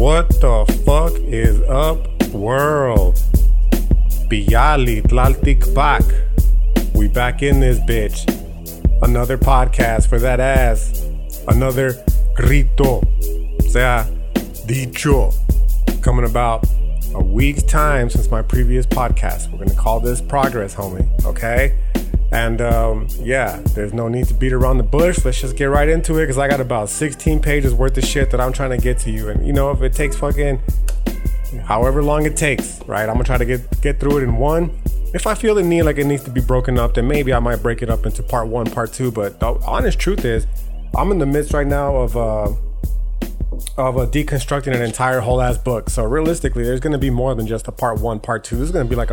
What the fuck is up, world? Bialy tlaltik bak. We back in this bitch. Another podcast for that ass. Another grito. Sea dicho. Coming about a week's time since my previous podcast. We're going to call this progress, homie. Okay? And there's no need to beat around the bush. Let's just get right into it, because I got about 16 pages worth of shit that I'm trying to get to you. And you know, if it takes fucking however long it takes, right, I'm gonna try to get through it in one. If I feel the need like it needs to be broken up, then maybe I might break it up into part one, part two. But the honest truth is, I'm in the midst right now of deconstructing an entire whole ass book. So realistically, there's gonna be more than just a part one, part two. This is gonna be like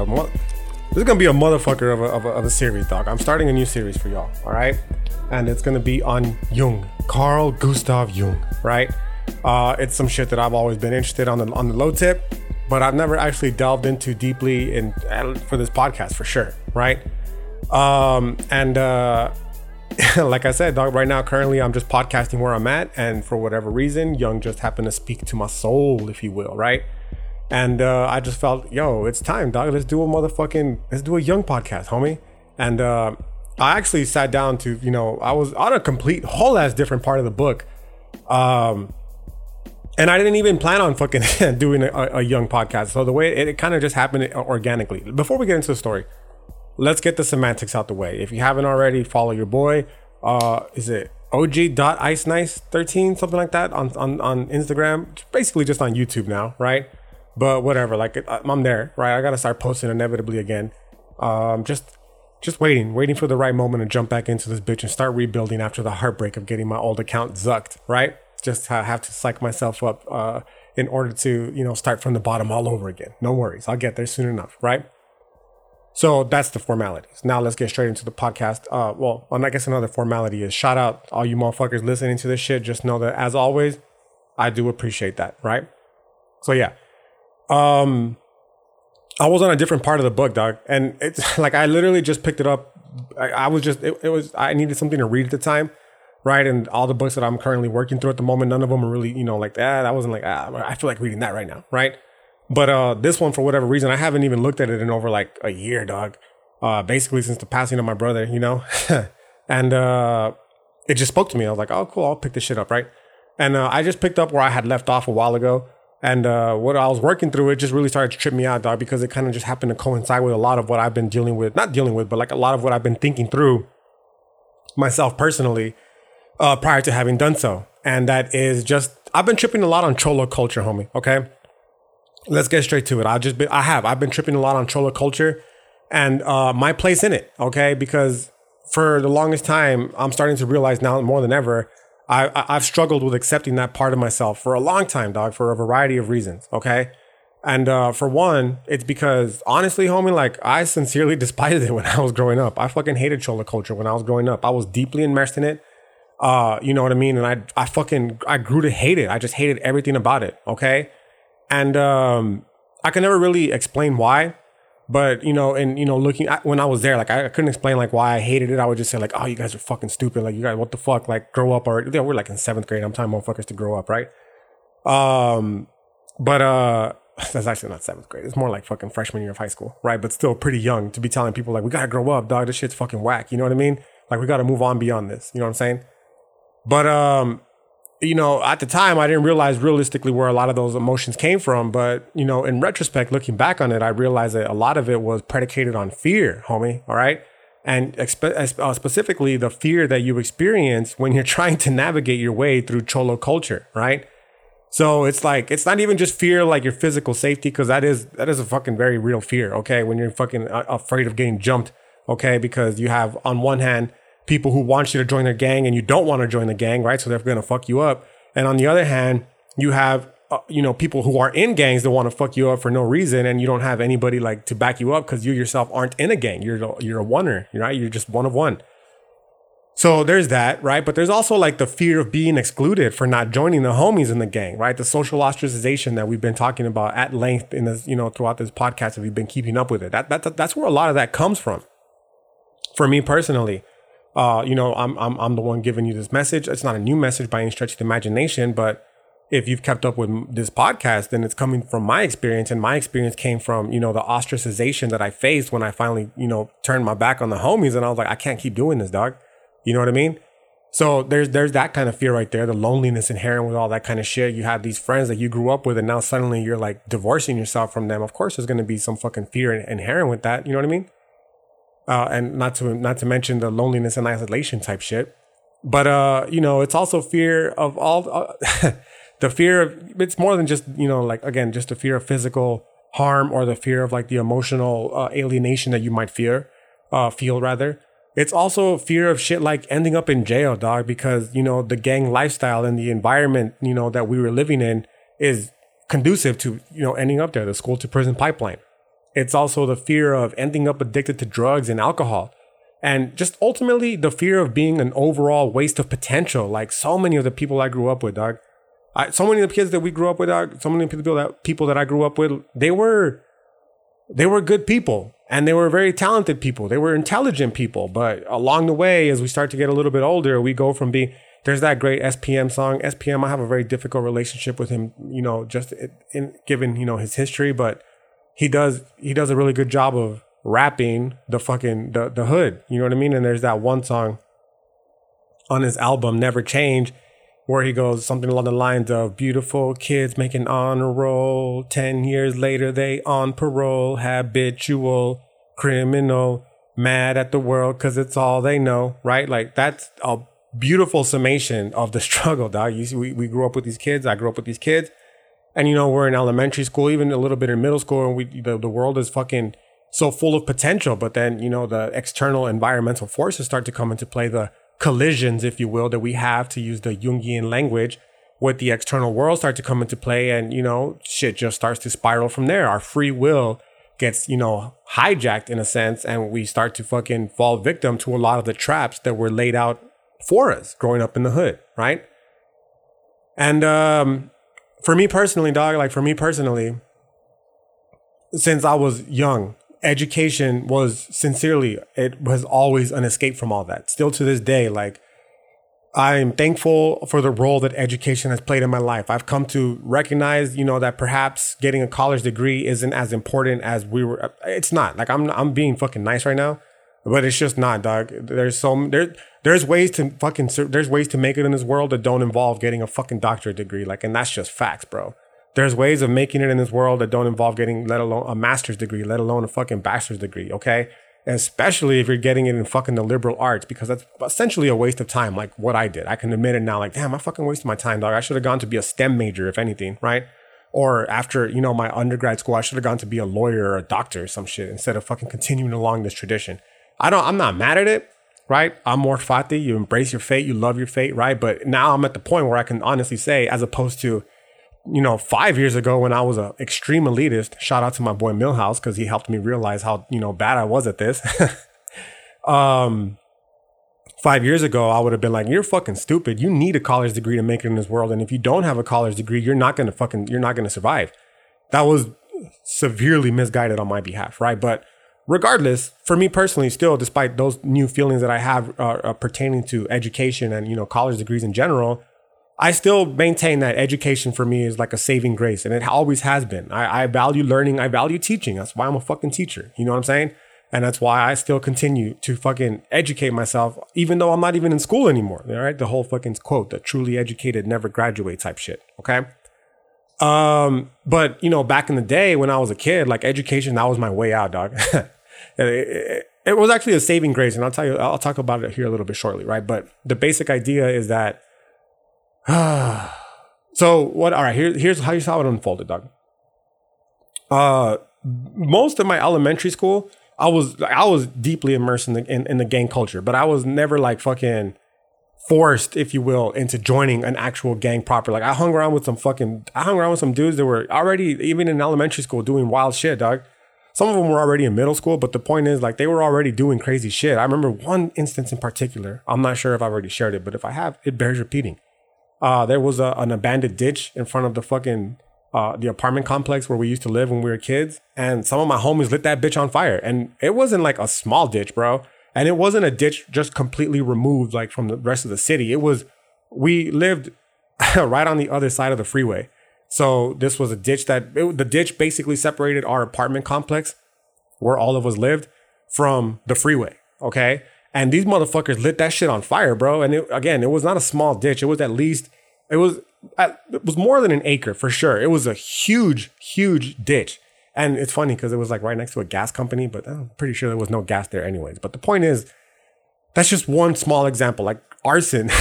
This is going to be a motherfucker of a series, dog. I'm starting a new series for y'all, all right? And it's going to be on Jung, Carl Gustav Jung, right? It's some shit that I've always been interested on the low tip, but I've never actually delved into deeply for this podcast, for sure, right? Like I said, dog, right now, currently, I'm just podcasting where I'm at, and for whatever reason, Jung just happened to speak to my soul, if you will, right? And I just felt, yo, it's time, dog. Let's do a Jung podcast, homie. And I actually sat down to, you know, I was on a complete whole ass different part of the book. And I didn't even plan on fucking doing a Jung podcast. So the way it kind of just happened organically. Before we get into the story, let's get the semantics out the way. If you haven't already, follow your boy. Is it OG.IceNice13, something like that on Instagram? Basically just on YouTube now, right? But whatever, like I'm there, right? I gotta start posting inevitably again. Just waiting for the right moment to jump back into this bitch and start rebuilding after the heartbreak of getting my old account zucked, right? Just have to psych myself up in order to, you know, start from the bottom all over again. No worries, I'll get there soon enough, right? So that's the formalities. Now let's get straight into the podcast. I guess another formality is shout out all you motherfuckers listening to this shit. Just know that as always, I do appreciate that, right? So yeah. I was on a different part of the book, dog. And it's like, I literally just picked it up. I needed something to read at the time. Right. And all the books that I'm currently working through at the moment, none of them are really, you know, like that. I wasn't like, I feel like reading that right now. Right. But, this one, for whatever reason, I haven't even looked at it in over like a year, dog. Basically since the passing of my brother, you know, and, it just spoke to me. I was like, oh, cool. I'll pick this shit up. Right. And, I just picked up where I had left off a while ago. And what I was working through, it just really started to trip me out, dog, because it kind of just happened to coincide with a lot of what I've been a lot of what I've been thinking through myself personally prior to having done so. And that is just, I've been tripping a lot on Cholo culture, homie, okay? Let's get straight to it. I've been tripping a lot on Cholo culture and my place in it, okay? Because for the longest time, I'm starting to realize now more than ever, I've struggled with accepting that part of myself for a long time, dog, for a variety of reasons, okay? And for one, it's because, honestly, homie, like, I sincerely despised it when I was growing up. I fucking hated Cholo culture when I was growing up. I was deeply immersed in it, you know what I mean? And I grew to hate it. I just hated everything about it, okay? And I can never really explain why. But, you know, looking at when I was there, like, I couldn't explain, like, why I hated it. I would just say, like, oh, you guys are fucking stupid. Like, you guys, what the fuck? Like, grow up already. Yeah, we're, like, in seventh grade. I'm telling motherfuckers to grow up, right? But that's actually not seventh grade. It's more like fucking freshman year of high school, right? But still pretty young to be telling people, like, we got to grow up, dog. This shit's fucking whack. You know what I mean? Like, we got to move on beyond this. You know what I'm saying? But, you know, at the time, I didn't realize realistically where a lot of those emotions came from. But, you know, in retrospect, looking back on it, I realized that a lot of it was predicated on fear, homie. All right. And specifically the fear that you experience when you're trying to navigate your way through Cholo culture. Right. So it's like, it's not even just fear, like your physical safety, because that is a fucking very real fear. OK, when you're fucking afraid of getting jumped. OK, because you have on one hand, people who want you to join their gang and you don't want to join the gang, right? So they're going to fuck you up. And on the other hand, you have, you know, people who are in gangs that want to fuck you up for no reason. And you don't have anybody like to back you up because you yourself aren't in a gang. You're a oneer, right? You're just one of one. So there's that, right? But there's also like the fear of being excluded for not joining the homies in the gang, right? The social ostracization that we've been talking about at length in this, you know, throughout this podcast, if you've been keeping up with it. That's where a lot of that comes from. For me personally. You know, I'm the one giving you this message. It's not a new message by any stretch of the imagination, but if you've kept up with this podcast, then it's coming from my experience. And my experience came from, you know, the ostracization that I faced when I finally, you know, turned my back on the homies. And I was like, I can't keep doing this, dog. You know what I mean? So there's that kind of fear right there, the loneliness inherent with all that kind of shit. You have these friends that you grew up with, and now suddenly you're like divorcing yourself from them. Of course, there's going to be some fucking fear inherent with that. You know what I mean? And not to mention the loneliness and isolation type shit. But, you know, it's also fear of all the fear of, it's more than just, you know, like, again, just the fear of physical harm or the fear of like the emotional alienation that you might feel. It's also a fear of shit like ending up in jail, dog, because, you know, the gang lifestyle and the environment, you know, that we were living in is conducive to, you know, ending up there, the school to prison pipeline. It's also the fear of ending up addicted to drugs and alcohol. And just ultimately the fear of being an overall waste of potential. Like so many of the people I grew up with, dog, so many of the kids that we grew up with, dog, so many people that I grew up with, they were good people. And they were very talented people. They were intelligent people. But along the way, as we start to get a little bit older, we go from being, there's that great SPM song. SPM, I have a very difficult relationship with him, you know, just in, given, you know, his history. But he does a really good job of rapping the fucking, the hood. You know what I mean? And there's that one song on his album, Never Change, where he goes something along the lines of beautiful kids making honor roll. 10 years later, they on parole, habitual criminal, mad at the world because it's all they know, right? Like that's a beautiful summation of the struggle, dog. You see, we grew up with these kids. I grew up with these kids. And, you know, we're in elementary school, even a little bit in middle school. And the world is fucking so full of potential. But then, you know, the external environmental forces start to come into play, the collisions, if you will, that we have, to use the Jungian language, with the external world start to come into play. And, you know, shit just starts to spiral from there. Our free will gets, you know, hijacked in a sense. And we start to fucking fall victim to a lot of the traps that were laid out for us growing up in the hood. Right. And for me personally, since I was young, education was sincerely, it was always an escape from all that. Still to this day, like, I'm thankful for the role that education has played in my life. I've come to recognize, you know, that perhaps getting a college degree isn't as important as we were. It's not like I'm being fucking nice right now, but it's just not, dog. There's ways to make it in this world that don't involve getting a fucking doctorate degree. Like, and that's just facts, bro. There's ways of making it in this world that don't involve getting, let alone a master's degree, let alone a fucking bachelor's degree, okay? And especially if you're getting it in fucking the liberal arts, because that's essentially a waste of time, like what I did. I can admit it now, like, damn, I fucking wasted my time, dog. I should have gone to be a STEM major, if anything, right? Or after, you know, my undergrad school, I should have gone to be a lawyer or a doctor or some shit instead of fucking continuing along this tradition. I'm not mad at it, right? Amor fati, you embrace your fate, you love your fate, right? But now I'm at the point where I can honestly say, as opposed to, you know, 5 years ago when I was an extreme elitist, shout out to my boy Milhouse, because he helped me realize how, you know, bad I was at this. 5 years ago, I would have been like, you're fucking stupid. You need a college degree to make it in this world. And if you don't have a college degree, you're not going to survive. That was severely misguided on my behalf, right? But regardless, for me personally, still, despite those new feelings that I have pertaining to education and, you know, college degrees in general, I still maintain that education for me is like a saving grace, and it always has been. I value learning. I value teaching. That's why I'm a fucking teacher. You know what I'm saying? And that's why I still continue to fucking educate myself, even though I'm not even in school anymore. All right. The whole fucking quote, the truly educated never graduate type shit. Okay. But, you know, back in the day when I was a kid, like education, that was my way out, dog. It was actually a saving grace. And I'll talk about it here a little bit shortly. Right. But the basic idea is that, here's how it unfolded, dog. Most of my elementary school, I was deeply immersed in the gang culture, but I was never like fucking forced, if you will, into joining an actual gang proper. Like I hung around with some dudes that were already, even in elementary school, doing wild shit, dog. Some of them were already in middle school, but the point is, like, they were already doing crazy shit. I remember one instance in particular. I'm not sure if I've already shared it, but if I have, it bears repeating. There was an abandoned ditch in front of the fucking the apartment complex where we used to live when we were kids. And some of my homies lit that bitch on fire. And it wasn't like a small ditch, bro. And it wasn't a ditch just completely removed like from the rest of the city. It was, we lived right on the other side of the freeway. So this was a ditch that the ditch basically separated our apartment complex where all of us lived from the freeway. OK, and these motherfuckers lit that shit on fire, bro. And it was not a small ditch. It was it was more than an acre for sure. It was a huge, huge ditch. And it's funny because it was like right next to a gas company, but I'm pretty sure there was no gas there anyways. But the point is, that's just one small example, like arson,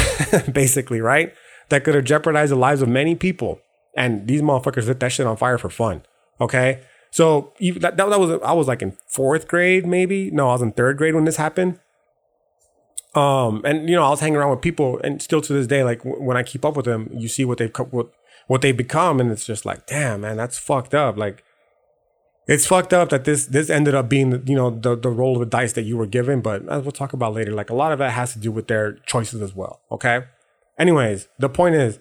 basically, right? That could have jeopardized the lives of many people. And these motherfuckers lit that shit on fire for fun. Okay. So I was like in fourth grade, maybe. No, I was in third grade when this happened. And I was hanging around with people, and still to this day, like when I keep up with them, you see what they've become. And it's just like, damn, man, that's fucked up. Like, it's fucked up that this ended up being, the roll of the dice that you were given. But as we'll talk about later, like a lot of that has to do with their choices as well. Okay. Anyways, the point is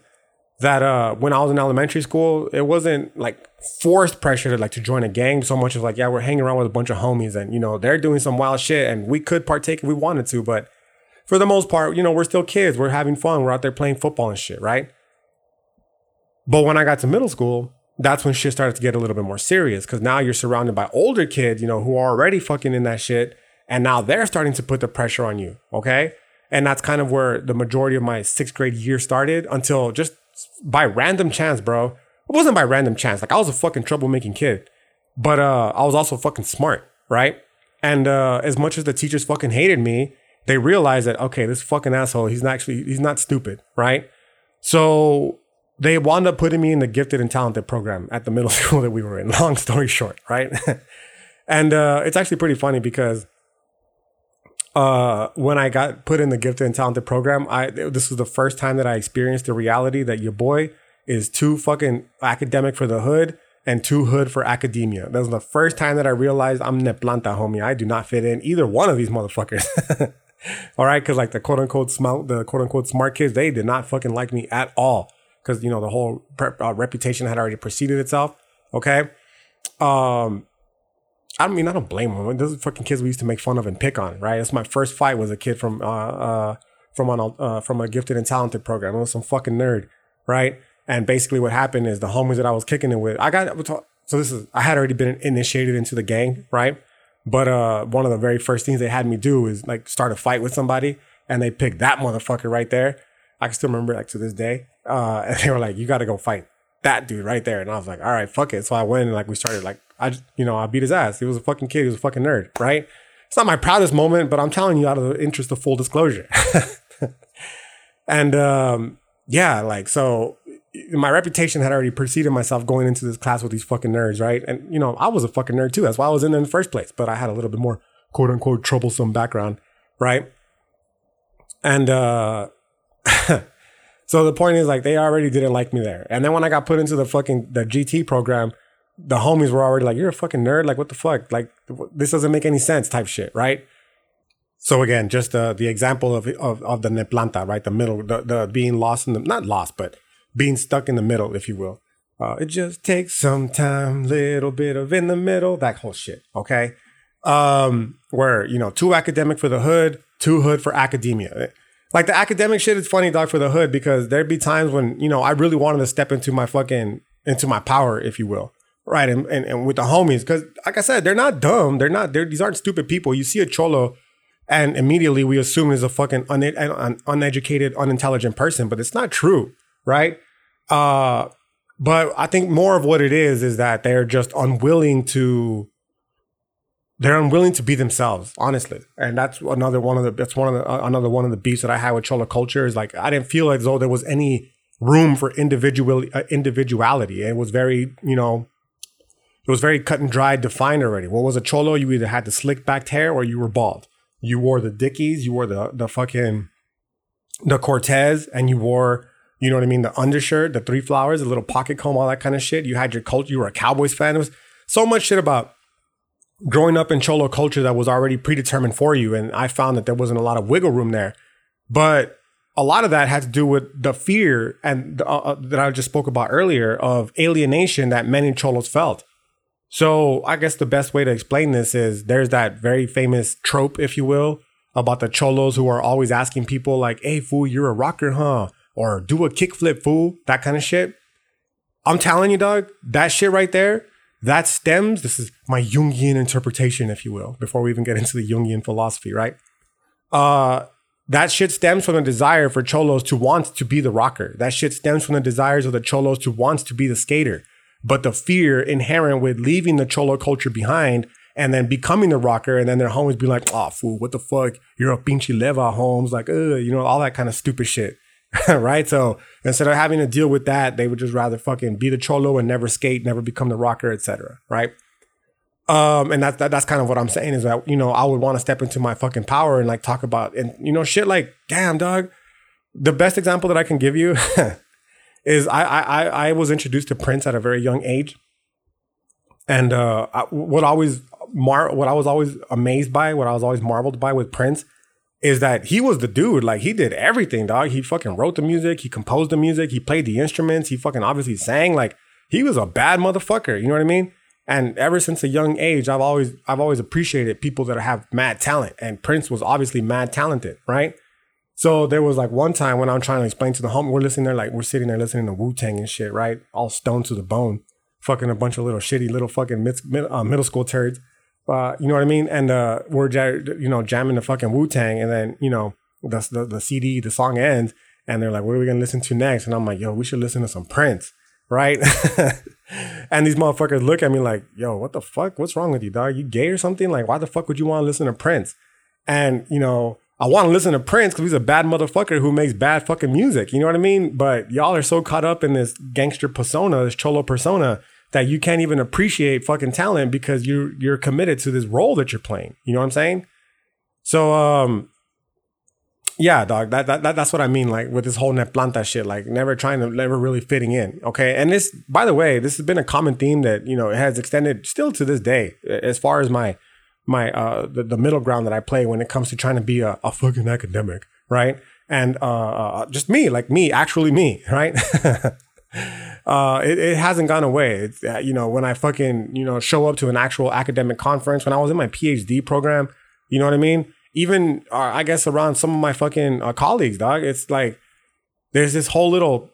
that when I was in elementary school, it wasn't like forced pressure to join a gang so much as like, yeah, we're hanging around with a bunch of homies and, they're doing some wild shit and we could partake if we wanted to. But for the most part, we're still kids. We're having fun. We're out there playing football and shit, right? But when I got to middle school, that's when shit started to get a little bit more serious, because now you're surrounded by older kids, who are already fucking in that shit. And now they're starting to put the pressure on you. Okay. And that's kind of where the majority of my sixth grade year started, until just by random chance, bro. It wasn't by random chance. Like, I was a fucking troublemaking kid, but I was also fucking smart. Right. And as much as the teachers fucking hated me, they realized that, okay, this fucking asshole, he's not stupid. Right. So they wound up putting me in the gifted and talented program at the middle school that we were in. Long story short. Right. And it's actually pretty funny because when I got put in the gifted and talented program, this was the first time that I experienced the reality that your boy is too fucking academic for the hood and too hood for academia. That was the first time that I realized I'm Neplanta, homie. I do not fit in either one of these motherfuckers. All right. Cause like the quote unquote smart kids, they did not fucking like me at all. Cause the whole reputation had already preceded itself. Okay. I mean, I don't blame them. Those are fucking kids we used to make fun of and pick on, right? That's my first fight, was a kid from a gifted and talented program. It was some fucking nerd, right? And basically what happened is the homies that I was kicking it with, I had already been initiated into the gang, right? But one of the very first things they had me do is like start a fight with somebody, and they picked that motherfucker right there. I can still remember it, like to this day. And they were like, you got to go fight that dude right there. And I was like, all right, fuck it. So I went and we started I beat his ass. He was a fucking kid. He was a fucking nerd, right? It's not my proudest moment, but I'm telling you out of the interest of full disclosure. And so my reputation had already preceded myself going into this class with these fucking nerds, right? And, I was a fucking nerd too. That's why I was in there in the first place. But I had a little bit more, quote unquote, troublesome background, right? And so the point is, they already didn't like me there. And then when I got put into the GT program, the homies were already like, you're a fucking nerd. Like, what the fuck? Like, this doesn't make any sense type shit, right? So again, just the example of the Neplanta, right? The middle, the being lost in the, not lost, but being stuck in the middle, if you will. It just takes some time, little bit of in the middle, that whole shit, okay? Where, too academic for the hood, too hood for academia. Like, the academic shit is funny, dog, for the hood, because there'd be times when, I really wanted to step into my power, if you will. Right. And with the homies, because like I said, they're not dumb. These aren't stupid people. You see a cholo and immediately we assume is a fucking uneducated, unintelligent person, but it's not true. Right. But I think more of what it is that they're just unwilling to be themselves, honestly. And that's another one of the beefs that I had with cholo culture is I didn't feel as though there was any room for individuality. It was very, it was very cut and dry, defined already. What was a cholo? You either had the slick backed hair or you were bald. You wore the Dickies, you wore the Cortez, and you wore, the undershirt, the 3 flowers, the little pocket comb, all that kind of shit. You had your culture. You were a Cowboys fan. There was so much shit about growing up in cholo culture that was already predetermined for you. And I found that there wasn't a lot of wiggle room there. But a lot of that had to do with the fear and that I just spoke about earlier of alienation that many cholos felt. So I guess the best way to explain this is there's that very famous trope, if you will, about the cholos who are always asking people like, hey, fool, you're a rocker, huh? or do a kickflip, fool, that kind of shit. I'm telling you, dog, that shit right there, that stems, this is my Jungian interpretation, if you will, before we even get into the Jungian philosophy, right? That shit stems from the desire for cholos to want to be the rocker. That shit stems from the desires of the cholos to want to be the skater. But the fear inherent with leaving the cholo culture behind and then becoming the rocker, and then their homies be like, oh, fool, what the fuck? You're a pinchy leva, homes. Like, you know, all that kind of stupid shit. Right? So instead of having to deal with that, they would just rather fucking be the cholo and never skate, never become the rocker, etc. Right? And that's kind of what I'm saying is that, you know, I would want to step into my fucking power and like talk about, and you know, shit like, damn, dog. The best example that I can give you is I was introduced to Prince at a very young age. And what I was always amazed by, what I was always marveled by with Prince is that he was the dude. Like, he did everything, dog. He fucking wrote the music. He composed the music. He played the instruments. He fucking obviously sang. Like, he was a bad motherfucker. You know what I mean? And ever since a young age, I've always appreciated people that have mad talent. And Prince was obviously mad talented, right? So there was like one time when I'm trying to explain to the home, we're sitting there listening to Wu-Tang and shit, right? All stoned to the bone, fucking a bunch of little shitty little fucking middle school turds. You know what I mean? And we're jamming the fucking Wu-Tang, and then, you know, the CD, the song ends, and they're like, what are we going to listen to next? And I'm like, yo, we should listen to some Prince, right? And these motherfuckers look at me like, yo, what the fuck? What's wrong with you, dog? You gay or something? Like, why the fuck would you want to listen to Prince? And, you know, I want to listen to Prince because he's a bad motherfucker who makes bad fucking music. You know what I mean? But y'all are so caught up in this gangster persona, this cholo persona, that you can't even appreciate fucking talent because you're committed to this role that you're playing. You know what I'm saying? So, yeah, dog, that's what I mean. Like with this whole Neplanta shit, like never really fitting in. Okay. And this, by the way, this has been a common theme that, you know, it has extended still to this day, as far as the middle ground that I play when it comes to trying to be a fucking academic. Right. And, just me, right. It hasn't gone away. It's, you know, when I fucking, you know, show up to an actual academic conference, when I was in my PhD program, you know what I mean? Even, I guess, around some of my fucking colleagues, dog, it's like there's this whole little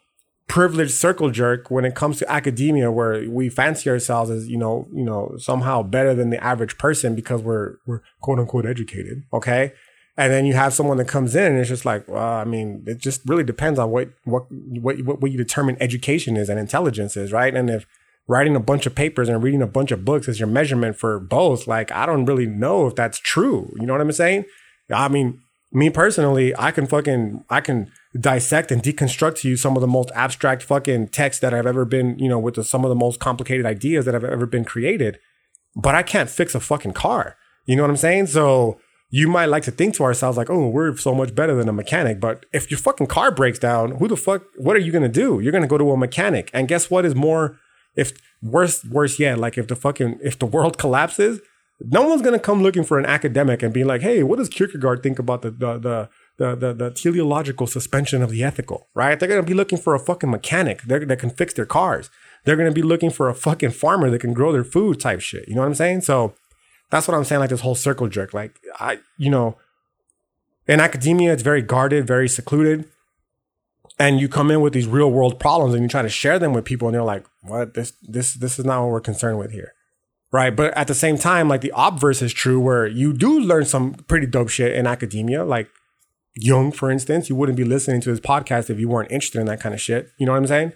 privileged circle jerk when it comes to academia where we fancy ourselves as, you know, somehow better than the average person because we're quote unquote educated. Okay. And then you have someone that comes in and it's just like, well, I mean, it just really depends on what you determine education is and intelligence is, right? And if writing a bunch of papers and reading a bunch of books is your measurement for both, like, I don't really know if that's true. You know what I'm saying? I mean, me personally, I can dissect and deconstruct to you some of the most abstract fucking texts that I've ever been, you know, with some of the most complicated ideas that have ever been created, but I can't fix a fucking car. You know what I'm saying? So you might like to think to ourselves like, oh, we're so much better than a mechanic. But if your fucking car breaks down, who the fuck, what are you going to do? You're going to go to a mechanic. And guess what is more, if worse yet, like if the world collapses, no one's going to come looking for an academic and be like, hey, what does Kierkegaard think about the teleological suspension of the ethical, right? They're going to be looking for a fucking mechanic that can fix their cars. They're going to be looking for a fucking farmer that can grow their food type shit. You know what I'm saying? So that's what I'm saying, like this whole circle jerk. Like, you know, in academia, it's very guarded, very secluded. And you come in with these real world problems and you try to share them with people and they're like, what? This is not what we're concerned with here. Right. But at the same time, like the obverse is true where you do learn some pretty dope shit in academia. Like Jung, for instance, you wouldn't be listening to his podcast if you weren't interested in that kind of shit. You know what I'm saying?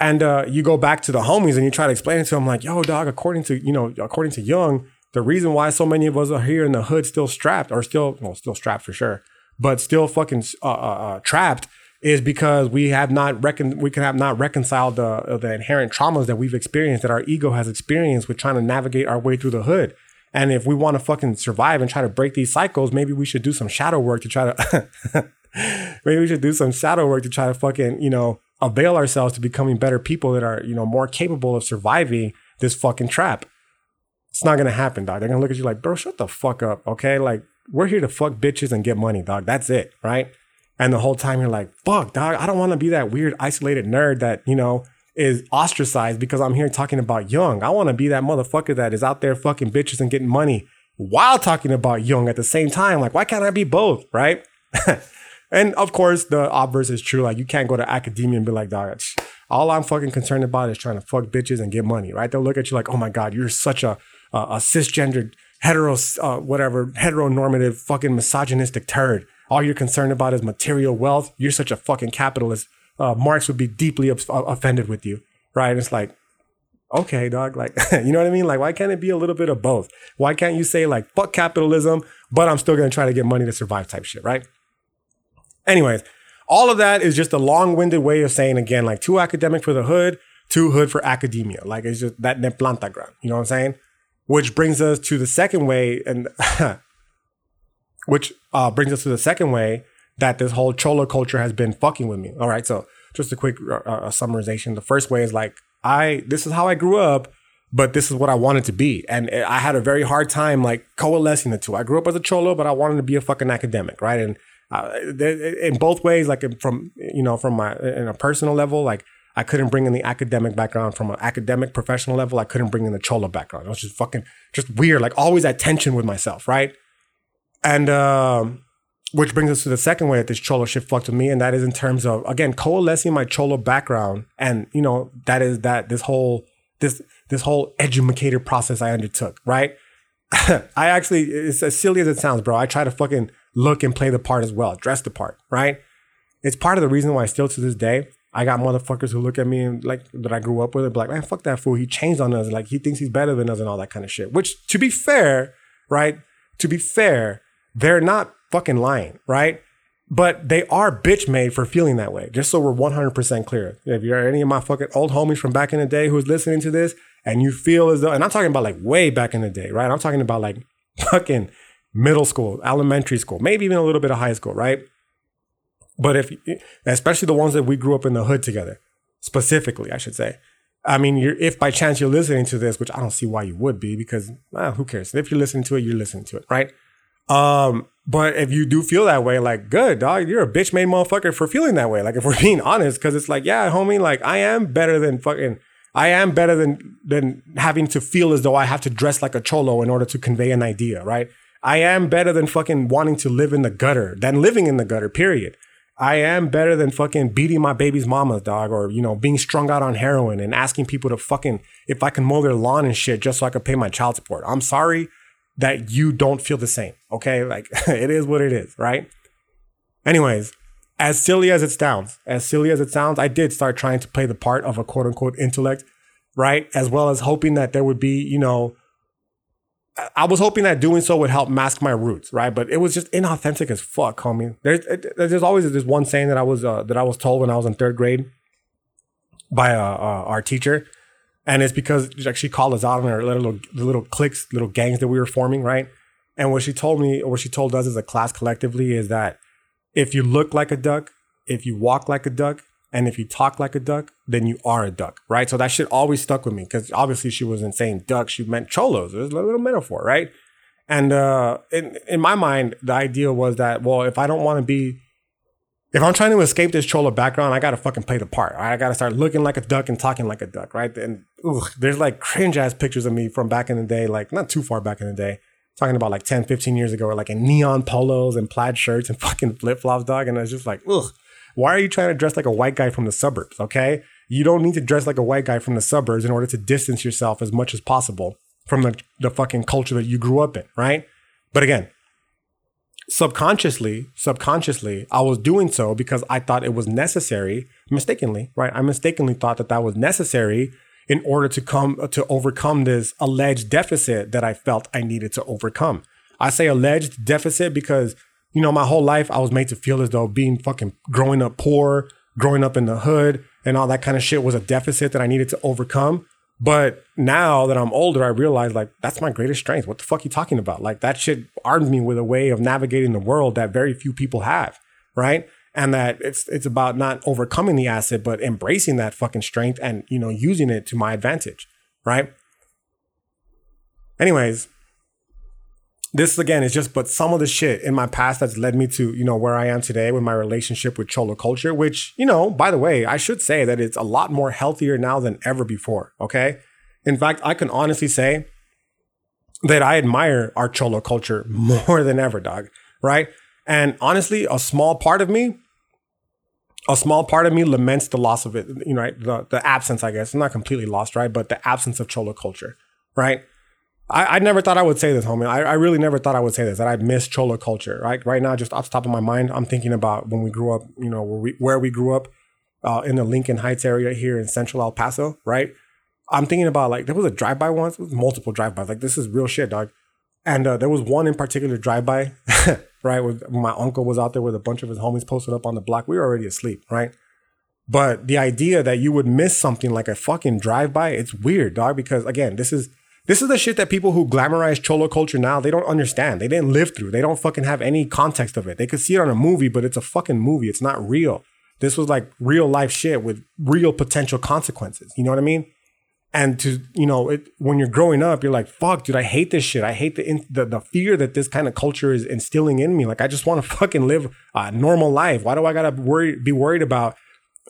And you go back to the homies and you try to explain it to them like, yo, dog, according to Jung, the reason why so many of us are here in the hood still strapped for sure, but still fucking trapped is because we have not reconciled the inherent traumas that we've experienced, that our ego has experienced with trying to navigate our way through the hood. And if we want to fucking survive and try to break these cycles, maybe we should do some shadow work to try to fucking, you know, avail ourselves to becoming better people that are, you know, more capable of surviving this fucking trap. It's not going to happen, dog. They're going to look at you like, bro, shut the fuck up, okay? Like, we're here to fuck bitches and get money, dog. That's it, right? And the whole time you're like, fuck, dog, I don't want to be that weird isolated nerd that, you know, is ostracized because I'm here talking about Jung. I want to be that motherfucker that is out there fucking bitches and getting money while talking about Jung at the same time. Like, why can't I be both, right? And of course, the obverse is true. Like, you can't go to academia and be like, dog, all I'm fucking concerned about is trying to fuck bitches and get money, right? They'll look at you like, oh my God, you're such a cisgendered, heteronormative, fucking misogynistic turd. All you're concerned about is material wealth. You're such a fucking capitalist. Marx would be deeply offended with you, right? And it's like, okay, dog, like, you know what I mean? Like, why can't it be a little bit of both? Why can't you say, like, fuck capitalism, but I'm still going to try to get money to survive type shit, right? Anyways, all of that is just a long-winded way of saying, again, like, too academic for the hood, too hood for academia. Like, it's just that ne planta gran, you know what I'm saying? Which brings us to the second way, and that this whole cholo culture has been fucking with me. All right, so just a quick summarization. The first way is like, this is how I grew up, but this is what I wanted to be. And I had a very hard time like coalescing the two. I grew up as a cholo, but I wanted to be a fucking academic, right? And in both ways, like from a personal level, like I couldn't bring in the academic background. From an academic professional level, I couldn't bring in the cholo background. It was just fucking just weird, like always at tension with myself, right? And which brings us to the second way that this cholo shit fucked with me, and that is in terms of, again, coalescing my cholo background, and you know, that is that this whole edumacator process I undertook, right? I actually, it's as silly as it sounds, bro, I try to fucking look and play the part as well, dress the part, right? It's part of the reason why still to this day, I got motherfuckers who look at me and like that I grew up with and be like, man, fuck that fool, he changed on us, like he thinks he's better than us and all that kind of shit. Which, to be fair, right? To be fair, they're not fucking lying, right? But they are bitch made for feeling that way, just so we're 100% clear. If you're any of my fucking old homies from back in the day who's listening to this and you feel as though, and I'm talking about like way back in the day, right? I'm talking about like fucking middle school, elementary school, maybe even a little bit of high school, right? But especially the ones that we grew up in the hood together, specifically, I should say. I mean, if by chance you're listening to this, which I don't see why you would be, because who cares? If you're listening to it, right? But if you do feel that way, like, good, dog, you're a bitch made motherfucker for feeling that way. Like, if we're being honest, because it's like, yeah, homie, like I am better than having to feel as though I have to dress like a cholo in order to convey an idea, right? I am better than fucking wanting to live in the gutter, than living in the gutter, period. I am better than fucking beating my baby's mama, dog, or, you know, being strung out on heroin and asking people to fucking, if I can mow their lawn and shit just so I can pay my child support. I'm sorry that you don't feel the same, okay? Like, it is what it is, right? Anyways, as silly as it sounds, I did start trying to play the part of a quote-unquote intellect, right? As well as hoping that there would be, you know, I was hoping that doing so would help mask my roots, right? But it was just inauthentic as fuck, homie. There's always this one saying that I was told when I was in third grade by our teacher. And it's because she called us out on our little cliques, little gangs that we were forming, right? And what she told us as a class collectively is that if you look like a duck, if you walk like a duck, and if you talk like a duck, then you are a duck, right? So that shit always stuck with me because obviously she wasn't saying duck. She meant cholos. It was a little metaphor, right? And in my mind, the idea was that, well, if I'm trying to escape this cholo background, I got to fucking play the part. Right? I got to start looking like a duck and talking like a duck, right? And there's like cringe-ass pictures of me from back in the day, like not too far back in the day, talking about like 10, 15 years ago, or like in neon polos and plaid shirts and fucking flip-flops, dog. And I was just like, why are you trying to dress like a white guy from the suburbs, okay? You don't need to dress like a white guy from the suburbs in order to distance yourself as much as possible from the fucking culture that you grew up in, right? But again, subconsciously, I was doing so because I thought it was necessary, mistakenly, right? I mistakenly thought that was necessary in order to overcome this alleged deficit that I felt I needed to overcome. I say alleged deficit because, you know, my whole life I was made to feel as though being fucking growing up poor, growing up in the hood and all that kind of shit was a deficit that I needed to overcome. But now that I'm older, I realize like that's my greatest strength. What the fuck are you talking about? Like that shit armed me with a way of navigating the world that very few people have, right? And that it's about not overcoming the asset, but embracing that fucking strength and, you know, using it to my advantage, right? Anyways, this again is just but some of the shit in my past that's led me to, you know, where I am today with my relationship with cholo culture, which, you know, by the way, I should say that it's a lot more healthier now than ever before, okay? In fact, I can honestly say that I admire our cholo culture more than ever, dog, right? And honestly, a small part of me laments the loss of it, you know, right? The absence, I guess. It's not completely lost, right? But the absence of Cholo culture, right? I never thought I would say this, homie. I really never thought I would say this, that I miss Cholo culture, right? Right now, just off the top of my mind, I'm thinking about when we grew up, you know, where we grew up in the Lincoln Heights area here in central El Paso, right? I'm thinking about, like, there was a drive-by once, there was multiple drive-bys. Like, this is real shit, dog. And there was one in particular drive-by, right? With my uncle was out there with a bunch of his homies posted up on the block. We were already asleep, right? But the idea that you would miss something like a fucking drive-by, it's weird, dog. Because again, this is the shit that people who glamorize Cholo culture now, they don't understand. They didn't live through. They don't fucking have any context of it. They could see it on a movie, but it's a fucking movie. It's not real. This was like real life shit with real potential consequences. You know what I mean? And to, you know, it, when you're growing up, you're like, fuck, dude, I hate this shit. I hate the fear that this kind of culture is instilling in me. Like, I just want to fucking live a normal life. Why do I got to be worried about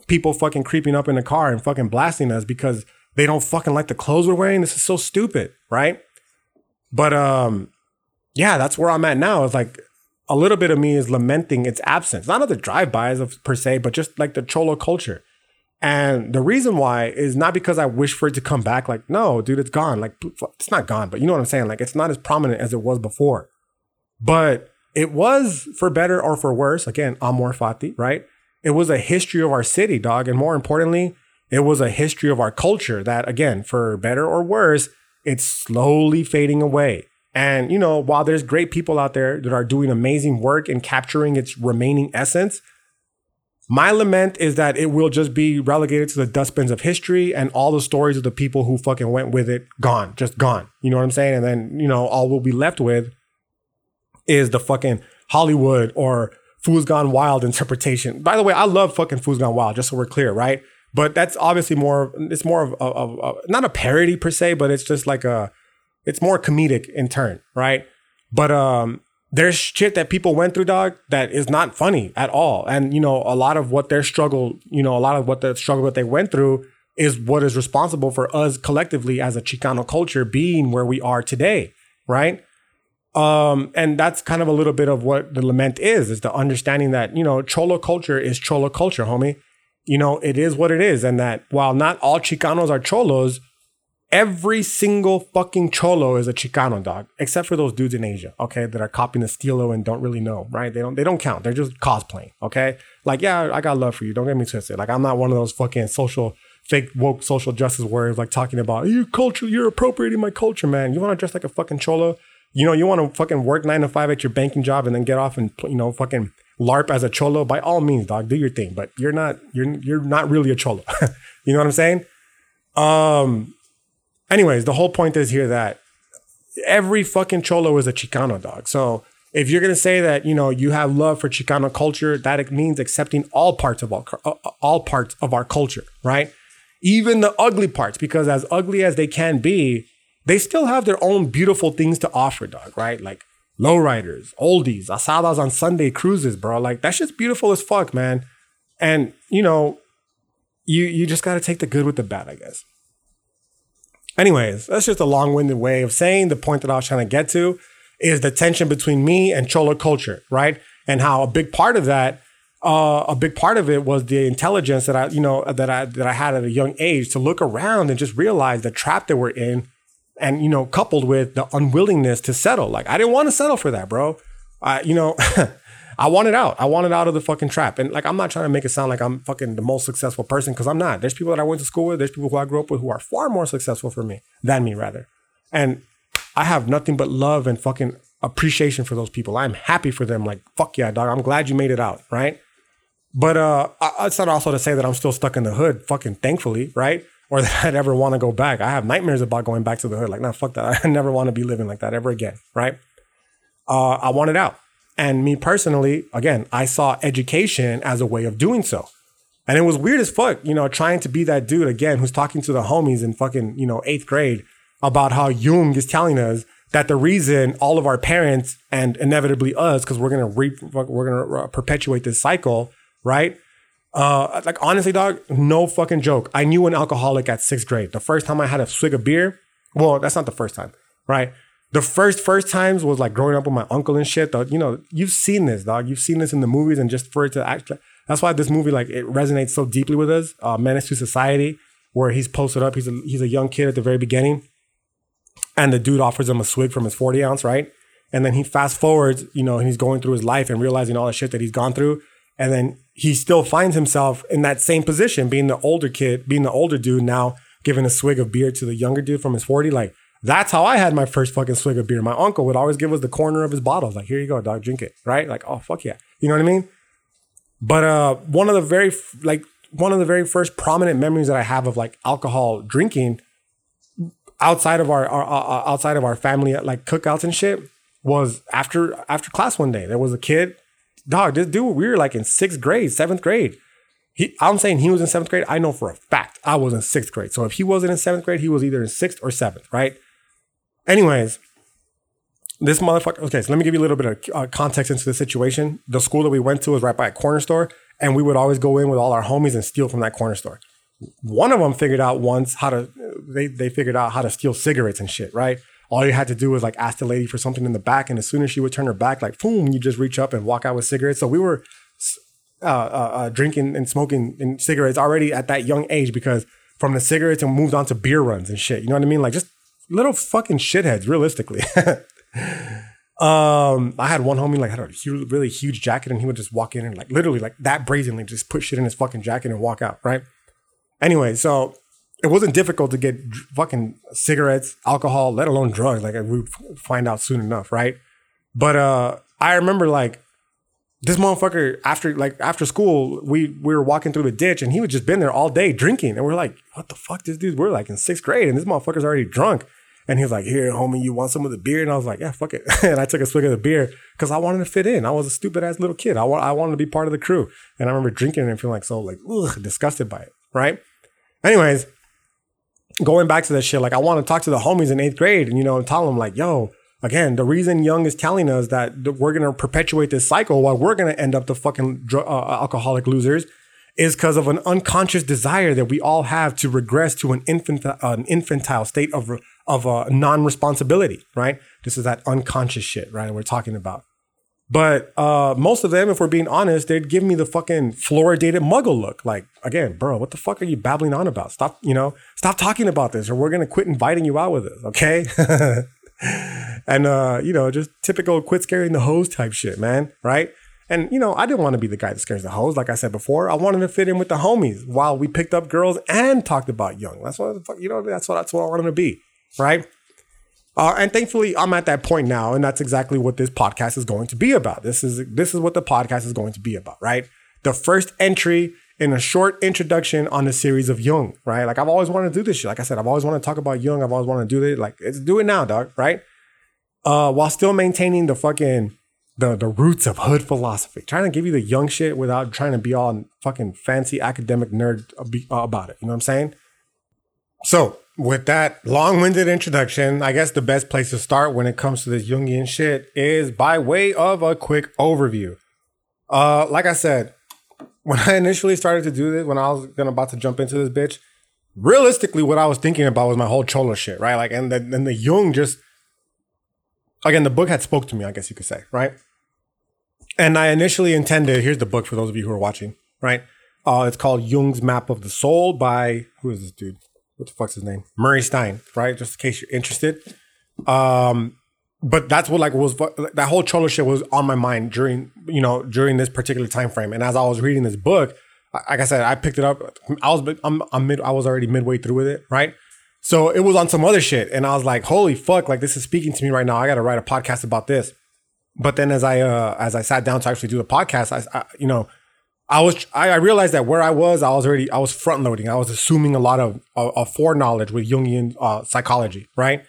people fucking creeping up in the car and fucking blasting us because they don't fucking like the clothes we're wearing? This is so stupid, right? But yeah, that's where I'm at now. It's like a little bit of me is lamenting its absence. Not of the drive-bys per se, but just like the Cholo culture. And the reason why is not because I wish for it to come back. Like, no, dude, it's gone. Like, it's not gone, but you know what I'm saying? Like, it's not as prominent as it was before. But it was, for better or for worse, again, amor fati, right? It was a history of our city, dog. And more importantly, it was a history of our culture that, again, for better or worse, it's slowly fading away. And, you know, while there's great people out there that are doing amazing work and capturing its remaining essence, my lament is that it will just be relegated to the dustbins of history and all the stories of the people who fucking went with it, gone, just gone. You know what I'm saying? And then, you know, all we'll be left with is the fucking Hollywood or Fools Gone Wild interpretation. By the way, I love fucking Fools Gone Wild, just so we're clear, right? But that's obviously more of not a parody per se, but it's just like it's more comedic in turn, right? But, there's shit that people went through, dog, that is not funny at all. And, you know, a lot of what the struggle that they went through is what is responsible for us collectively as a Chicano culture being where we are today, right? And that's kind of a little bit of what the lament is the understanding that, you know, Cholo culture is Cholo culture, homie. You know, it is what it is. And that while not all Chicanos are Cholos, every single fucking Cholo is a Chicano, dog, except for those dudes in Asia, okay, that are copying the Estilo and don't really know, right? They don't count. They're just cosplaying, okay? Like, yeah, I got love for you. Don't get me twisted. Like, I'm not one of those fucking fake woke social justice warriors, like talking about your culture, you're appropriating my culture, man. You want to dress like a fucking Cholo? You know, you want to fucking work 9 to 5 at your banking job and then get off and, you know, fucking LARP as a Cholo? By all means, dog, do your thing, but you're not really a Cholo. You know what I'm saying? Anyways, the whole point is here that every fucking Cholo is a Chicano, dog. So if you're going to say that, you know, you have love for Chicano culture, that it means accepting all parts of our culture, right? Even the ugly parts, because as ugly as they can be, they still have their own beautiful things to offer, dog, right? Like lowriders, oldies, asadas on Sunday cruises, bro. Like, that shit's beautiful as fuck, man. And, you know, you just got to take the good with the bad, I guess. Anyways, that's just a long-winded way of saying the point that I was trying to get to is the tension between me and Cholo culture, right? And how a big part of it was the intelligence that I had at a young age to look around and just realize the trap that we're in, and, you know, coupled with the unwillingness to settle. Like, I didn't want to settle for that, bro. You know, I wanted out. I wanted out of the fucking trap. And, like, I'm not trying to make it sound like I'm fucking the most successful person, because I'm not. There's people that I went to school with. There's people who I grew up with who are far more successful than me. And I have nothing but love and fucking appreciation for those people. I'm happy for them. Like, fuck yeah, dog. I'm glad you made it out, right? But it's not also to say that I'm still stuck in the hood, fucking thankfully, right? Or that I'd ever want to go back. I have nightmares about going back to the hood. Like, nah, fuck that. I never want to be living like that ever again, right? I wanted out. And me personally, again, I saw education as a way of doing so. And it was weird as fuck, you know, trying to be that dude again who's talking to the homies in fucking, you know, 8th grade about how Jung is telling us that the reason all of our parents and inevitably us, because we're gonna perpetuate this cycle, right? Like, honestly, dog, no fucking joke. I knew an alcoholic at 6th grade. The first time I had a swig of beer, well, that's not the first time, right? The first times was like growing up with my uncle and shit. Though, you know, you've seen this, dog. You've seen this in the movies, and just for it to act. That's why this movie, like, it resonates so deeply with us. Menace II Society, where he's posted up. He's a young kid at the very beginning, and the dude offers him a swig from his 40 ounce, right? And then he fast forwards, you know, and he's going through his life and realizing all the shit that he's gone through. And then he still finds himself in that same position, being the older kid, being the older dude now, giving a swig of beer to the younger dude from his 40. Like, that's how I had my first fucking swig of beer. My uncle would always give us the corner of his bottles. Like, here you go, dog, drink it, right? Like, oh, fuck yeah. You know what I mean? But one of the very first prominent memories that I have of like alcohol drinking outside of our family, like cookouts and shit, was after class one day. There was a kid, dog, this dude, we were like in 7th grade. I'm saying he was in 7th grade. I know for a fact I was in 6th grade. So if he wasn't in 7th grade, he was either in 6th or 7th, right? Anyways, this motherfucker... Okay, so let me give you a little bit of context into the situation. The school that we went to was right by a corner store, and we would always go in with all our homies and steal from that corner store. One of them figured out once how to... They figured out how to steal cigarettes and shit, right? All you had to do was like ask the lady for something in the back, and as soon as she would turn her back, like, boom, you just reach up and walk out with cigarettes. So we were... drinking and smoking and cigarettes already at that young age, because from the cigarettes and moved on to beer runs and shit. You know what I mean? Like, just little fucking shitheads, realistically. I had one homie, like, had a really huge jacket, and he would just walk in and like literally like that brazenly just put shit in his fucking jacket and walk out, right? Anyway, so it wasn't difficult to get fucking cigarettes, alcohol, let alone drugs. Like, we would find out soon enough, right? But I remember like this motherfucker, after school, we were walking through the ditch, and he had just been there all day drinking. And we're like, what the fuck, this dude? We're like in 6th grade, and this motherfucker's already drunk. And he was like, here, homie, you want some of the beer? And I was like, yeah, fuck it. And I took a swig of the beer because I wanted to fit in. I was a stupid-ass little kid. I wanted to be part of the crew. And I remember drinking and feeling like so, like, ugh, disgusted by it, right? Anyways, going back to that shit, like, I want to talk to the homies in 8th grade and, you know, and tell them, like, yo, again, the reason Jung is telling us that we're going to perpetuate this cycle while we're going to end up the fucking alcoholic losers is because of an unconscious desire that we all have to regress to an infantile state of non-responsibility, right? This is that unconscious shit, right, we're talking about. But most of them, if we're being honest, they'd give me the fucking fluoridated muggle look. Like, again, bro, what the fuck are you babbling on about? Stop, you know, stop talking about this, or we're going to quit inviting you out with us, okay? And, you know, just typical quit scaring the hose type shit, man. Right. And, you know, I didn't want to be the guy that scares the hose. Like I said before, I wanted to fit in with the homies while we picked up girls and talked about Jung. That's what the fuck, you know, that's what I wanted to be. Right. And thankfully, I'm at that point now. And that's exactly what this podcast is going to be about. This is what the podcast is going to be about. Right. The first entry in a short introduction on the series of Jung, right? Like, I've always wanted to do this shit. Like I said, I've always wanted to talk about Jung. I've always wanted to do this. Like, let's do it now, dog, right? While still maintaining the fucking, the roots of hood philosophy. Trying to give you the Jung shit without trying to be all fucking fancy academic nerd about it. You know what I'm saying? So, with that long-winded introduction, I guess the best place to start when it comes to this Jungian shit is by way of a quick overview. Like I said, when I initially started to do this, when I was about to jump into this bitch, realistically, what I was thinking about was my whole cholo shit, right? Like, and then the Jung just, again, the book had spoke to me, I guess you could say, right? And I initially intended, here's the book for those of you who are watching, right? It's called Jung's Map of the Soul by, who is this dude? What the fuck's his name? Murray Stein, right? Just in case you're interested. But that's what was that whole cholo shit was on my mind during this particular time frame. And as I was reading this book, like I said, I picked it up. I was already midway through with it, right? So it was on some other shit, and I was like, holy fuck, like this is speaking to me right now. I got to write a podcast about this. But then as I sat down to actually do the podcast, I realized that where I was front loading. I was assuming a lot of foreknowledge with Jungian psychology, right?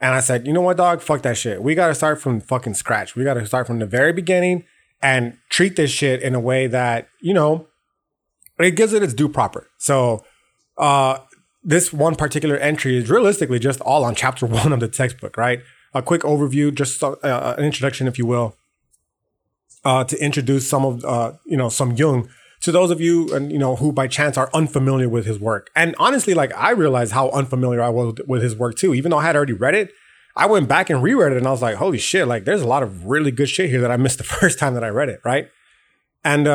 And I said, you know what, dog? Fuck that shit. We got to start from fucking scratch. We got to start from the very beginning and treat this shit in a way that, you know, it gives it its due proper. So this one particular entry is realistically just all on chapter 1 of the textbook, right? A quick overview, just an introduction, if you will, to introduce some of, some Jung to those of you and, you know, who by chance are unfamiliar with his work. And honestly, like, I realized how unfamiliar I was with his work too. Even though I had already read it, I went back and reread it and I was like, holy shit, like there's a lot of really good shit here that I missed the first time that I read it, right? And,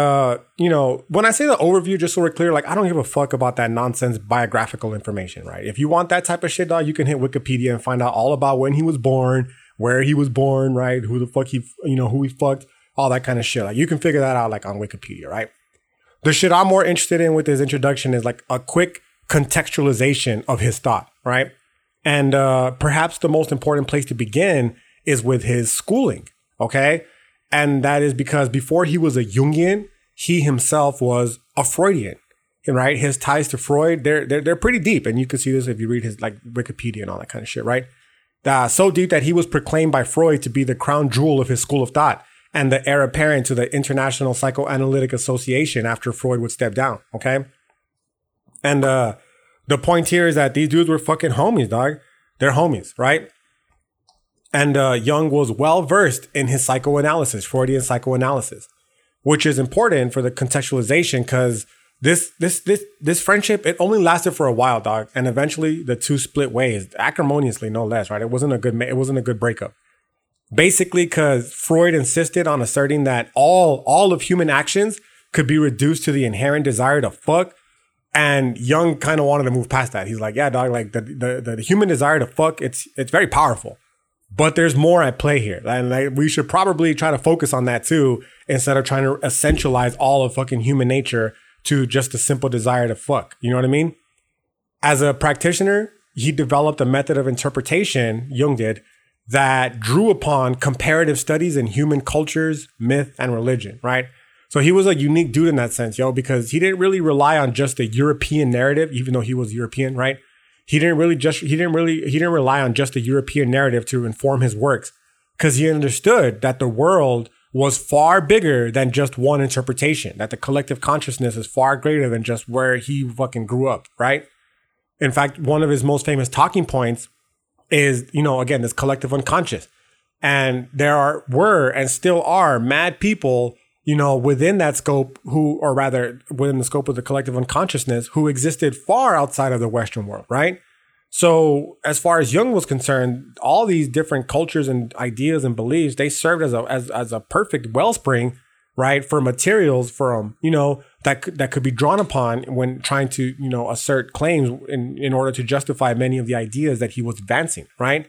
you know, when I say the overview, just so we're clear, like, I don't give a fuck about that nonsense biographical information, right? If you want that type of shit, dog, you can hit Wikipedia and find out all about when he was born, where he was born, right? Who the fuck he, you know, who he fucked, all that kind of shit. Like, you can figure that out, like, on Wikipedia, right? The shit I'm more interested in with his introduction is, like, a quick contextualization of his thought, right? And perhaps the most important place to begin is with his schooling, okay? And that is because before he was a Jungian, he himself was a Freudian, right? His ties to Freud, they're pretty deep. And you can see this if you read his like Wikipedia and all that kind of shit, right? So deep that he was proclaimed by Freud to be the crown jewel of his school of thought and the heir apparent to the International Psychoanalytic Association after Freud would step down, okay? And the point here is that these dudes were fucking homies, dog. They're homies, right? And Jung was well-versed in his psychoanalysis, Freudian psychoanalysis, which is important for the contextualization because this friendship, it only lasted for a while, dog. And eventually the two split ways, acrimoniously, no less, right? It wasn't a good breakup. Basically, because Freud insisted on asserting that all of human actions could be reduced to the inherent desire to fuck. And Jung kind of wanted to move past that. He's like, yeah, dog, like the human desire to fuck, it's very powerful. But there's more at play here. And like, we should probably try to focus on that too, instead of trying to essentialize all of fucking human nature to just a simple desire to fuck. You know what I mean? As a practitioner, he developed a method of interpretation, Jung did, that drew upon comparative studies in human cultures, myth, and religion, right? So he was a unique dude in that sense, yo, because he didn't really rely on just the European narrative, even though he was European, right? He didn't rely on just the European narrative to inform his works because he understood that the world was far bigger than just one interpretation, that the collective consciousness is far greater than just where he fucking grew up, right? In fact, one of his most famous talking points is, you know, again, this collective unconscious. And there were and still are mad people, you know, within that scope within the scope of the collective unconsciousness who existed far outside of the Western world, right? So as far as Jung was concerned, all these different cultures and ideas and beliefs, they served as a perfect wellspring, right? For materials from, you know, that could be drawn upon when trying to, you know, assert claims in order to justify many of the ideas that he was advancing, right?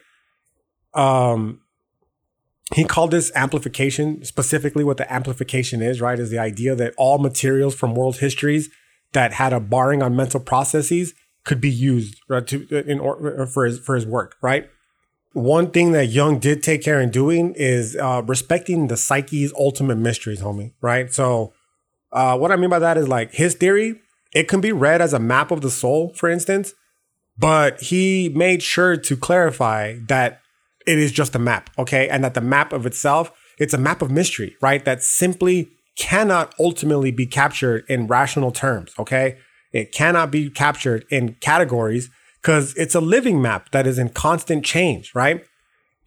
He called this amplification, specifically what the amplification is, right? Is the idea that all materials from world histories that had a barring on mental processes could be used, right, for his work, right? One thing that Jung did take care in doing is respecting the psyche's ultimate mysteries, homie, right? So what I mean by that is like his theory, it can be read as a map of the soul, for instance, but he made sure to clarify that it is just a map, okay? And that the map of itself, it's a map of mystery, right? That simply cannot ultimately be captured in rational terms, okay? It cannot be captured in categories because it's a living map that is in constant change, right?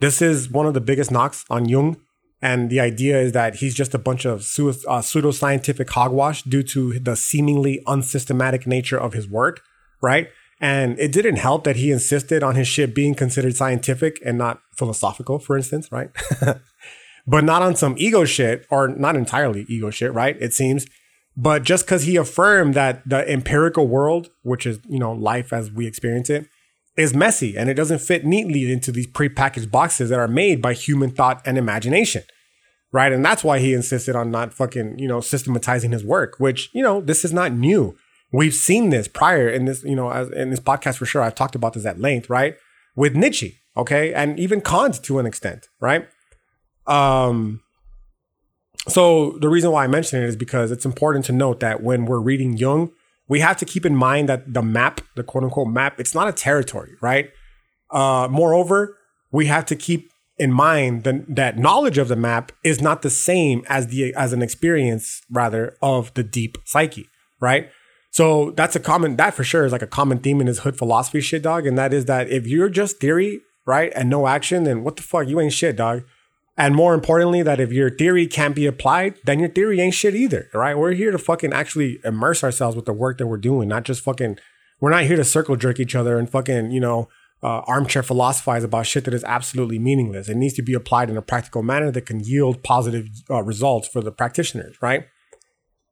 This is one of the biggest knocks on Jung. And the idea is that he's just a bunch of pseudoscientific hogwash due to the seemingly unsystematic nature of his work, right? And it didn't help that he insisted on his shit being considered scientific and not philosophical, for instance, right? But not on some ego shit, or not entirely ego shit, right? It seems. But just because he affirmed that the empirical world, which is, you know, life as we experience it, is messy and it doesn't fit neatly into these prepackaged boxes that are made by human thought and imagination, right? And that's why he insisted on not fucking, you know, systematizing his work, which, you know, this is not new. We've seen this prior in this, you know, in this podcast for sure. I've talked about this at length, right? With Nietzsche, okay? And even Kant to an extent, right? So the reason why I mention it is because it's important to note that when we're reading Jung, we have to keep in mind that the map, the quote-unquote map, it's not a territory, right? Moreover, we have to keep in mind that knowledge of the map is not the same as an experience, rather, of the deep psyche, right? So that for sure is like a common theme in his hood philosophy shit, dog. And that is that if you're just theory, right, and no action, then what the fuck? You ain't shit, dog. And more importantly, that if your theory can't be applied, then your theory ain't shit either, right? We're here to fucking actually immerse ourselves with the work that we're doing, not just fucking, we're not here to circle jerk each other and fucking, you know, armchair philosophize about shit that is absolutely meaningless. It needs to be applied in a practical manner that can yield positive results for the practitioners, right?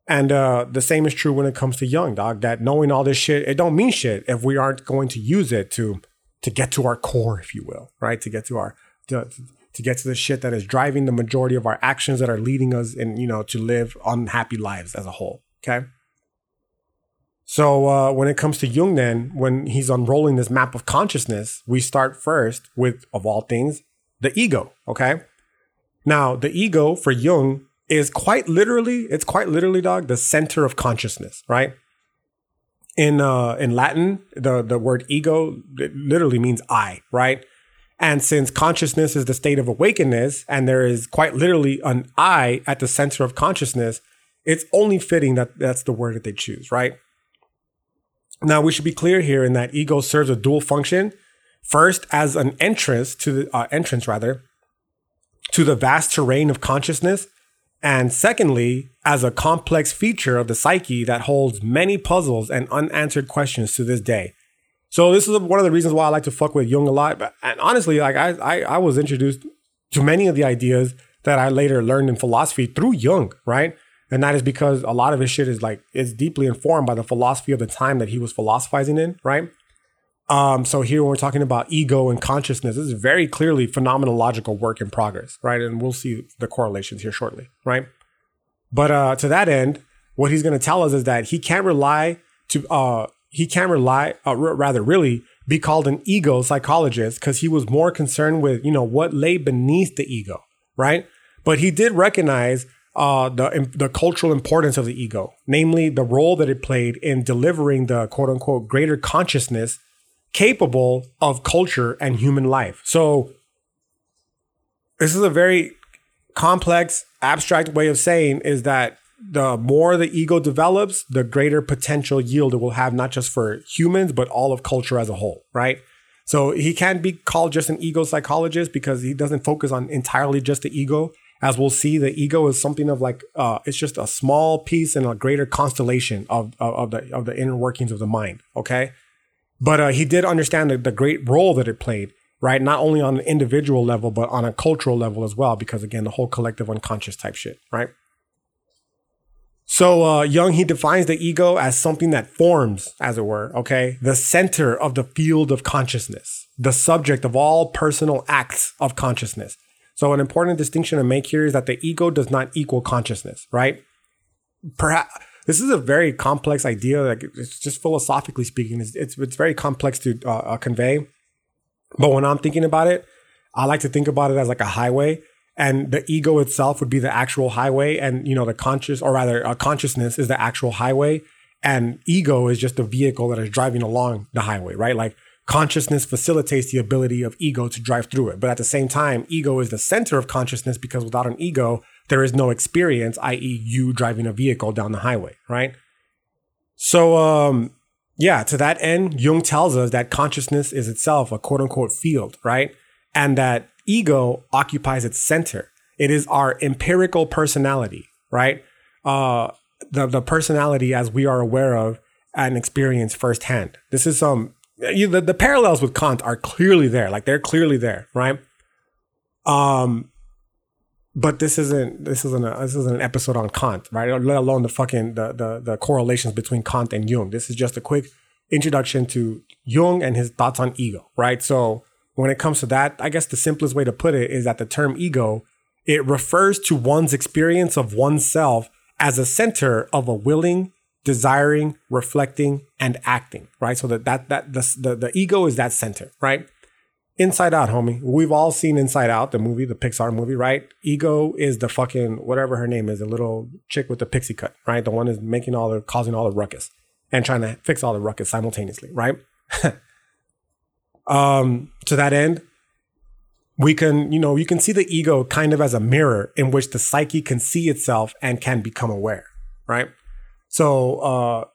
And the same is true when it comes to Jung, dog, that knowing all this shit, it don't mean shit if we aren't going to use it to get to our core, if you will, right? To get to our, to get to the shit that is driving the majority of our actions that are leading us in, you know, to live unhappy lives as a whole, okay? So when it comes to Jung then, when he's unrolling this map of consciousness, we start first with, of all things, the ego, okay? Now, the ego for Jung is quite literally, it's quite literally, dog, the center of consciousness, right? In Latin, the word ego, it literally means I, right? And since consciousness is the state of awakeness, and there is quite literally an I at the center of consciousness, it's only fitting that that's the word that they choose, right? Now, we should be clear here in that ego serves a dual function. First, as an entrance to the to the vast terrain of consciousness. And secondly, as a complex feature of the psyche that holds many puzzles and unanswered questions to this day. So this is one of the reasons why I like to fuck with Jung a lot. But, and honestly, like I was introduced to many of the ideas that I later learned in philosophy through Jung, right? And that is because a lot of his shit is like, it's deeply informed by the philosophy of the time that he was philosophizing in, right? So here when we're talking about ego and consciousness, this is very clearly phenomenological work in progress, right? And we'll see the correlations here shortly, right? But to that end, what he's going to tell us is that he can't rely to, really be called an ego psychologist because he was more concerned with, you know, what lay beneath the ego, right? But he did recognize the cultural importance of the ego, namely the role that it played in delivering the quote unquote greater consciousness capable of culture and human life. So this is a very complex, abstract way of saying is that the more the ego develops, the greater potential yield it will have, not just for humans, but all of culture as a whole, right? So he can't be called just an ego psychologist because he doesn't focus on entirely just the ego. As we'll see, the ego is something of like, it's just a small piece in a greater constellation of the inner workings of the mind, okay? But he did understand the great role that it played, right? Not only on an individual level, but on a cultural level as well, because again, the whole collective unconscious type shit, right? So Jung, he defines the ego as something that forms, as it were, okay? The center of the field of consciousness, the subject of all personal acts of consciousness. So an important distinction to make here is that the ego does not equal consciousness, right? Perhaps this is a very complex idea. Like it's just philosophically speaking, it's very complex to convey. But when I'm thinking about it, I like to think about it as like a highway, and the ego itself would be the actual highway, and you know the consciousness is the actual highway, and ego is just the vehicle that is driving along the highway, right? Like, consciousness facilitates the ability of ego to drive through it. But at the same time, ego is the center of consciousness because without an ego, there is no experience, i.e. you driving a vehicle down the highway, right? So, to that end, Jung tells us that consciousness is itself a quote-unquote field, right? And that ego occupies its center. It is our empirical personality, right? The personality as we are aware of and experience firsthand. This is some... The parallels with Kant are clearly there. Like they're clearly there, right? But this isn't an episode on Kant, right? Let alone the correlations between Kant and Jung. This is just a quick introduction to Jung and his thoughts on ego, right? So when it comes to that, I guess the simplest way to put it is that the term ego, it refers to one's experience of oneself as a center of a willing, desiring, reflecting, and acting, right? So the ego is that center, right? Inside Out, homie. We've all seen Inside Out, the movie, the Pixar movie, right? Ego is the fucking, whatever her name is, the little chick with the pixie cut, right? The one is causing all the ruckus and trying to fix all the ruckus simultaneously, right? To that end, you can see the ego kind of as a mirror in which the psyche can see itself and can become aware, right? So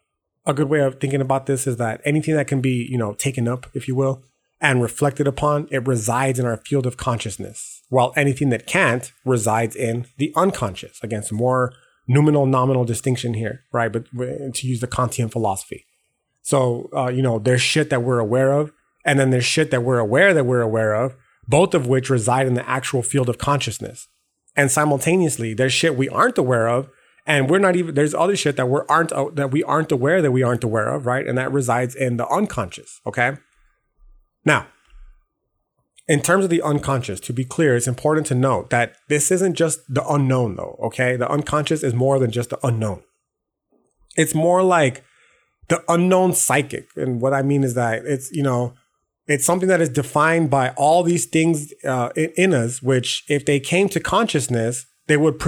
a good way of thinking about this is that anything that can be, taken up, if you will, and reflected upon, it resides in our field of consciousness, while anything that can't resides in the unconscious. Again, some more noumenal-nominal distinction here, right? But to use the Kantian philosophy. So, there's shit that we're aware of And then there's shit that we're aware of, both of which reside in the actual field of consciousness. And simultaneously, there's shit we aren't aware of, and there's other shit that we aren't aware of, right? And that resides in the unconscious, okay? Now, in terms of the unconscious, to be clear, it's important to note that this isn't just the unknown, though, okay? The unconscious is more than just the unknown. It's more like the unknown psychic. And what I mean is that it's something that is defined by all these things in us, which if they came to consciousness, they would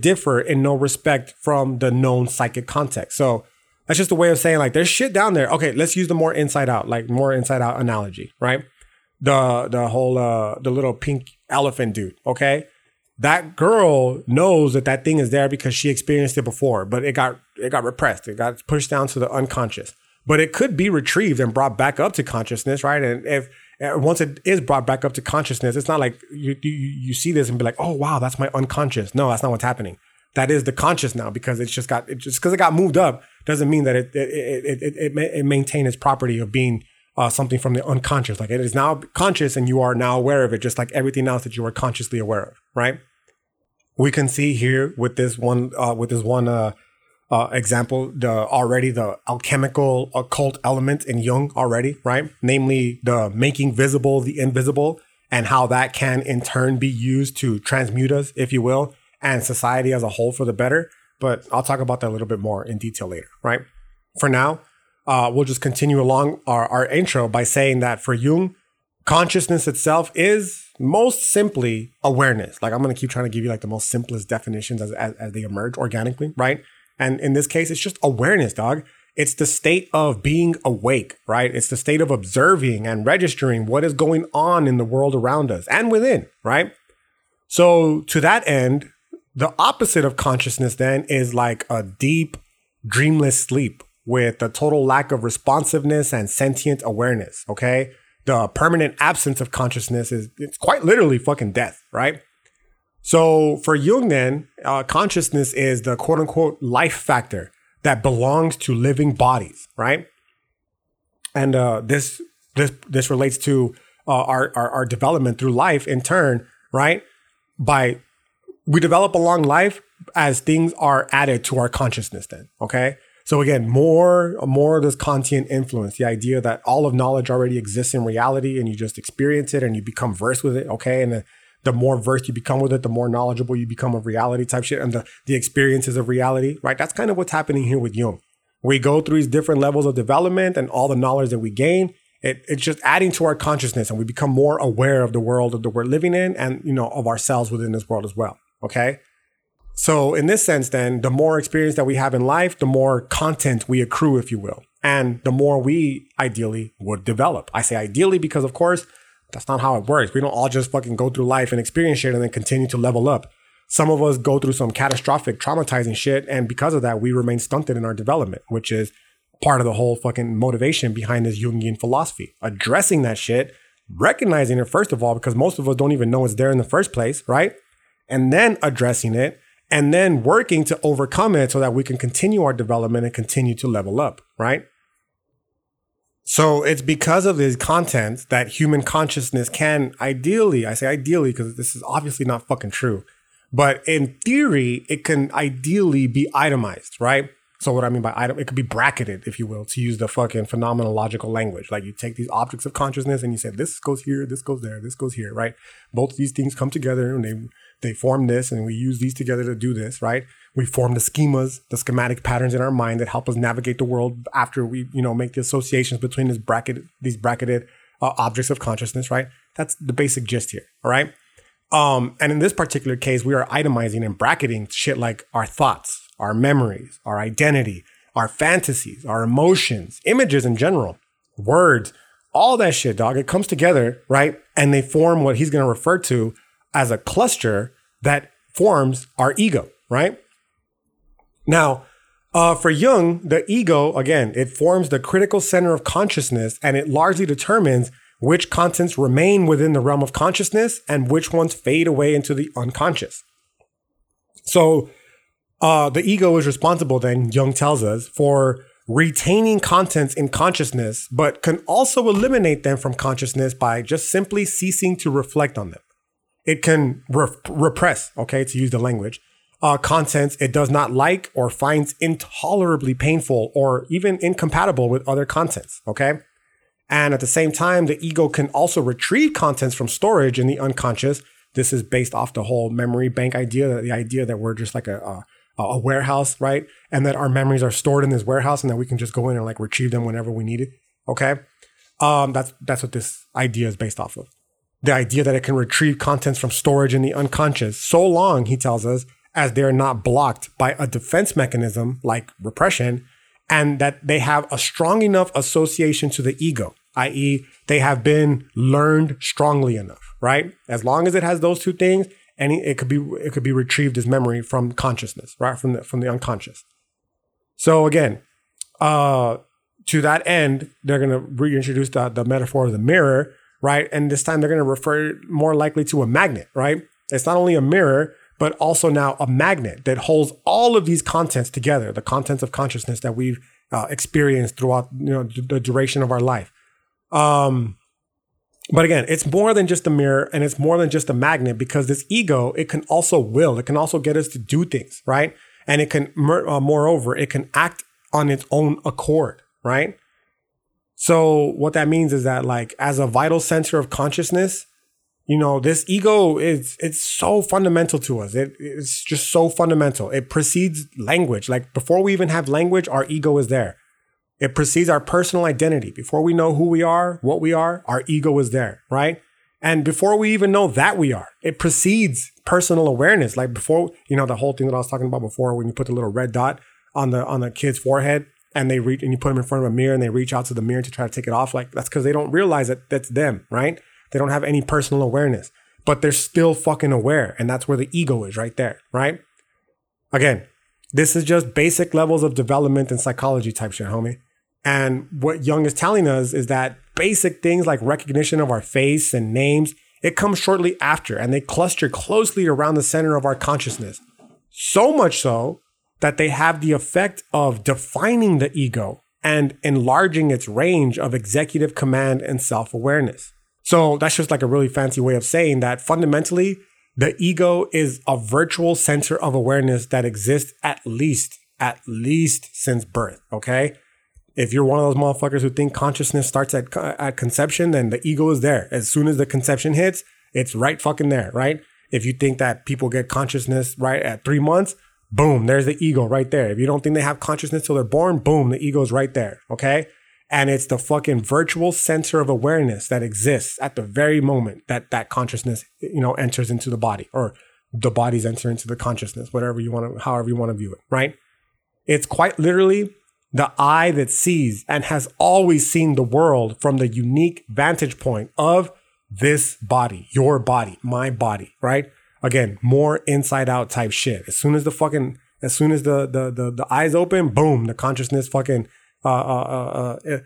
differ in no respect from the known psychic context. So that's just a way of saying, like, there's shit down there. Okay, let's use the more inside out analogy, right? The whole, the little pink elephant dude, okay? That girl knows that thing is there because she experienced it before, but it got repressed. It got pushed down to the unconscious. But it could be retrieved and brought back up to consciousness, right? And if once it is brought back up to consciousness, it's not like you see this and be like, oh wow, that's my unconscious. No, that's not what's happening. That is the conscious now, because it got moved up doesn't mean that it maintained its property of being something from the unconscious. Like, it is now conscious and you are now aware of it, just like everything else that you are consciously aware of, right? We can see here with this one example, the alchemical occult element in Jung already, right? Namely, the making visible the invisible, and how that can in turn be used to transmute us, if you will, and society as a whole for the better. But I'll talk about that a little bit more in detail later, right? For now, we'll just continue along our intro by saying that for Jung, consciousness itself is most simply awareness. Like, I'm going to keep trying to give you like the most simplest definitions as they emerge organically, right? And in this case, it's just awareness, dog. It's the state of being awake, right? It's the state of observing and registering what is going on in the world around us and within, right? So to that end, the opposite of consciousness then is like a deep, dreamless sleep with a total lack of responsiveness and sentient awareness, okay? The permanent absence of consciousness it's quite literally fucking death, right? So for Jung then, consciousness is the quote unquote life factor that belongs to living bodies, right? And this relates to our development through life in turn, right? We develop along life as things are added to our consciousness then, okay? So again, more of this Kantian influence, the idea that all of knowledge already exists in reality and you just experience it and you become versed with it, okay? And the more versed you become with it, the more knowledgeable you become of reality type shit and the experiences of reality, right? That's kind of what's happening here with Jung. We go through these different levels of development and all the knowledge that we gain, it's just adding to our consciousness and we become more aware of the world that we're living in and, of ourselves within this world as well, okay? So in this sense then, the more experience that we have in life, the more content we accrue, if you will, and the more we ideally would develop. I say ideally because, of course, that's not how it works. We don't all just fucking go through life and experience shit and then continue to level up. Some of us go through some catastrophic, traumatizing shit. And because of that, we remain stunted in our development, which is part of the whole fucking motivation behind this Jungian philosophy. Addressing that shit, recognizing it, first of all, because most of us don't even know it's there in the first place, right? And then addressing it and then working to overcome it so that we can continue our development and continue to level up, right? So it's because of this content that human consciousness can ideally, I say ideally because this is obviously not fucking true, but in theory, it can ideally be itemized, right? So what I mean by item, it could be bracketed, if you will, to use the fucking phenomenological language. Like, you take these objects of consciousness and you say, this goes here, this goes there, this goes here, right? Both of these things come together and they form this, and we use these together to do this, right? We form the schemas, the schematic patterns in our mind that help us navigate the world after we, make the associations between these bracketed objects of consciousness, right? That's the basic gist here, all right? And in this particular case, we are itemizing and bracketing shit like our thoughts, our memories, our identity, our fantasies, our emotions, images in general, words, all that shit, dog. It comes together, right? And they form what he's going to refer to as a cluster that forms our ego, right? Now, for Jung, the ego, again, it forms the critical center of consciousness and it largely determines which contents remain within the realm of consciousness and which ones fade away into the unconscious. So the ego is responsible then, Jung tells us, for retaining contents in consciousness, but can also eliminate them from consciousness by just simply ceasing to reflect on them. It can repress, okay, to use the language, contents it does not like or finds intolerably painful or even incompatible with other contents, okay? And at the same time, the ego can also retrieve contents from storage in the unconscious. This is based off the whole memory bank idea, the idea that we're just like a warehouse, right? And that our memories are stored in this warehouse and that we can just go in and like retrieve them whenever we need it, okay? That's what this idea is based off of. The idea that it can retrieve contents from storage in the unconscious so long, he tells us, as they're not blocked by a defense mechanism like repression, and that they have a strong enough association to the ego, i.e. they have been learned strongly enough, right? As long as it has those two things, and it could be retrieved as memory from consciousness, right? From the unconscious. So again, to that end, they're going to reintroduce the metaphor of the mirror, right? And this time they're going to refer more likely to a magnet, right? It's not only a mirror, but also now a magnet that holds all of these contents together, the contents of consciousness that we've experienced throughout, you know, the duration of our life. But again, it's more than just a mirror and it's more than just a magnet, because this ego, it can also will, it can also get us to do things, right? And it can, moreover, it can act on its own accord, right? So what that means is that, like, as a vital center of consciousness, you know, this ego it's so fundamental to us. It's just so fundamental. It precedes language. Like, before we even have language, our ego is there. It precedes our personal identity. Before we know who we are, what we are, our ego is there, right? And before we even know that we are, it precedes personal awareness. Like, before, you know, the whole thing that I was talking about before, when you put the little red dot on the kid's forehead and they reach, and you put them in front of a mirror and they reach out to the mirror to try to take it off. Like, that's because they don't realize that that's them, right? They don't have any personal awareness, but they're still fucking aware. And that's where the ego is, right there, right? Again, this is just basic levels of development and psychology type shit, homie. And what Jung is telling us is that basic things like recognition of our face and names, it comes shortly after, and they cluster closely around the center of our consciousness. So much so that they have the effect of defining the ego and enlarging its range of executive command and self-awareness. So that's just like a really fancy way of saying that fundamentally, the ego is a virtual center of awareness that exists at least since birth, okay? If you're one of those motherfuckers who think consciousness starts at conception, then the ego is there. As soon as the conception hits, it's right fucking there, right? If you think that people get consciousness right at 3 months, boom, there's the ego right there. If you don't think they have consciousness till they're born, boom, the ego's right there, okay? And it's the fucking virtual center of awareness that exists at the very moment that consciousness, you know, enters into the body, or the bodies enter into the consciousness, whatever you want to, however you want to view it, right? It's quite literally the eye that sees and has always seen the world from the unique vantage point of this body, your body, my body, right? Again, more Inside Out type shit. As soon as the eyes open, boom, the consciousness fucking... the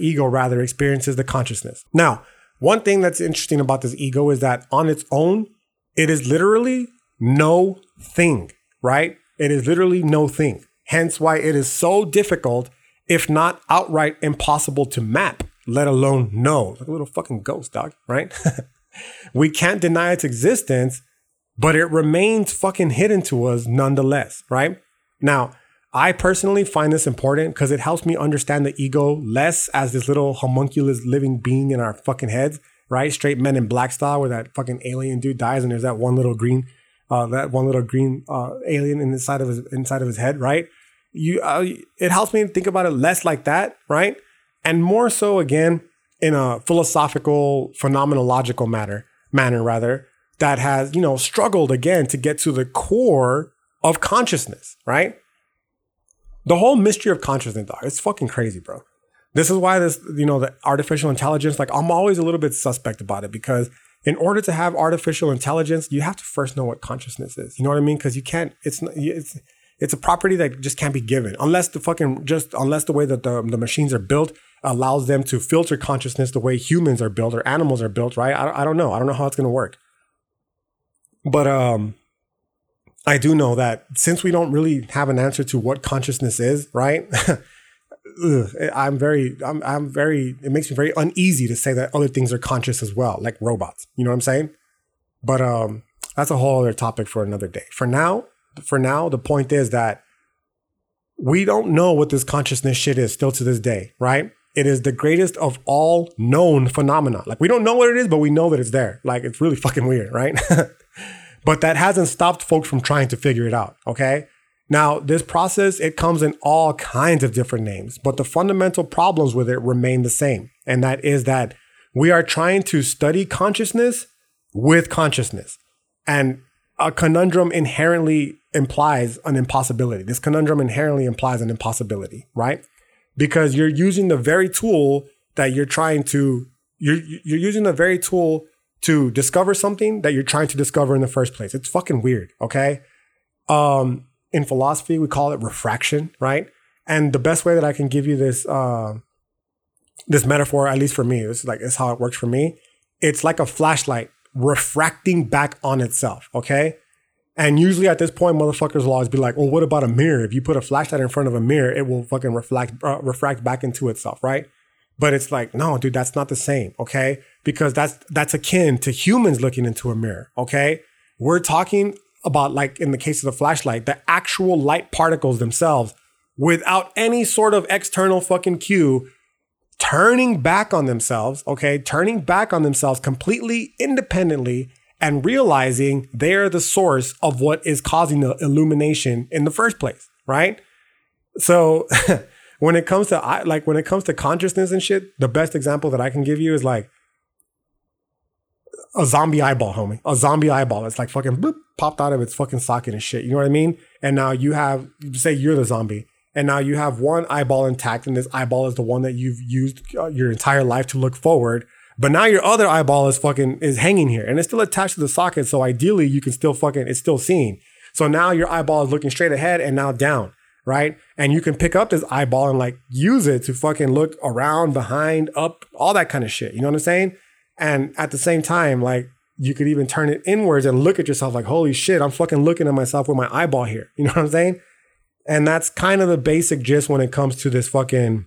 ego rather experiences the consciousness. Now, one thing that's interesting about this ego is that on its own, it is literally no thing, right? It is literally no thing. Hence why it is so difficult, if not outright impossible, to map, let alone know. Like a little fucking ghost, dog, right? We can't deny its existence, but it remains fucking hidden to us nonetheless, right? Now, I personally find this important because it helps me understand the ego less as this little homunculus living being in our fucking heads, right? Straight Men in Black style, where that fucking alien dude dies and there's that one little green alien inside of his head, right? It helps me think about it less like that, right? And more so, again, in a philosophical, phenomenological manner, that has, you know, struggled again to get to the core of consciousness, right? The whole mystery of consciousness, dog, it's fucking crazy, bro. This is why this, you know, the artificial intelligence, like, I'm always a little bit suspect about it, because in order to have artificial intelligence, you have to first know what consciousness is. You know what I mean? Because you can't, it's a property that just can't be given unless the way that the machines are built allows them to filter consciousness the way humans are built or animals are built, right? I don't know how it's going to work. But, I do know that since we don't really have an answer to what consciousness is, right? it makes me very uneasy to say that other things are conscious as well, like robots. You know what I'm saying? But that's a whole other topic for another day. For now, the point is that we don't know what this consciousness shit is still to this day, right? It is the greatest of all known phenomena. Like, we don't know what it is, but we know that it's there. Like, it's really fucking weird, right? But that hasn't stopped folks from trying to figure it out, okay? Now, this process, it comes in all kinds of different names, but the fundamental problems with it remain the same. And that is that we are trying to study consciousness with consciousness. And a conundrum inherently implies an impossibility. This conundrum inherently implies an impossibility, right? Because you're using the very tool that you're trying to, you're using the very tool to discover something that you're trying to discover in the first place. It's fucking weird, okay? In philosophy, we call it refraction, right? And the best way that I can give you this this metaphor, at least for me, it's how it works for me. It's like a flashlight refracting back on itself, okay? And usually at this point, motherfuckers will always be like, well, what about a mirror? If you put a flashlight in front of a mirror, it will fucking refract back into itself, right? But it's like, no, dude, that's not the same, okay? Because that's akin to humans looking into a mirror, okay? We're talking about, like in the case of the flashlight, the actual light particles themselves without any sort of external fucking cue turning back on themselves, okay? Turning back on themselves completely independently and realizing they're the source of what is causing the illumination in the first place, right? So when it comes to consciousness and shit, the best example that I can give you is like a zombie eyeball, homie. A zombie eyeball. It's like fucking bloop, popped out of its fucking socket and shit. You know what I mean? And now you have, say you're the zombie, and now you have one eyeball intact, and this eyeball is the one that you've used your entire life to look forward. But now your other eyeball is hanging here, and it's still attached to the socket. So ideally, you can still it's still seeing. So now your eyeball is looking straight ahead and now down, right? And you can pick up this eyeball and like use it to fucking look around, behind, up, all that kind of shit. You know what I'm saying? And at the same time, like you could even turn it inwards and look at yourself like, holy shit, I'm fucking looking at myself with my eyeball here. You know what I'm saying? And that's kind of the basic gist when it comes to this fucking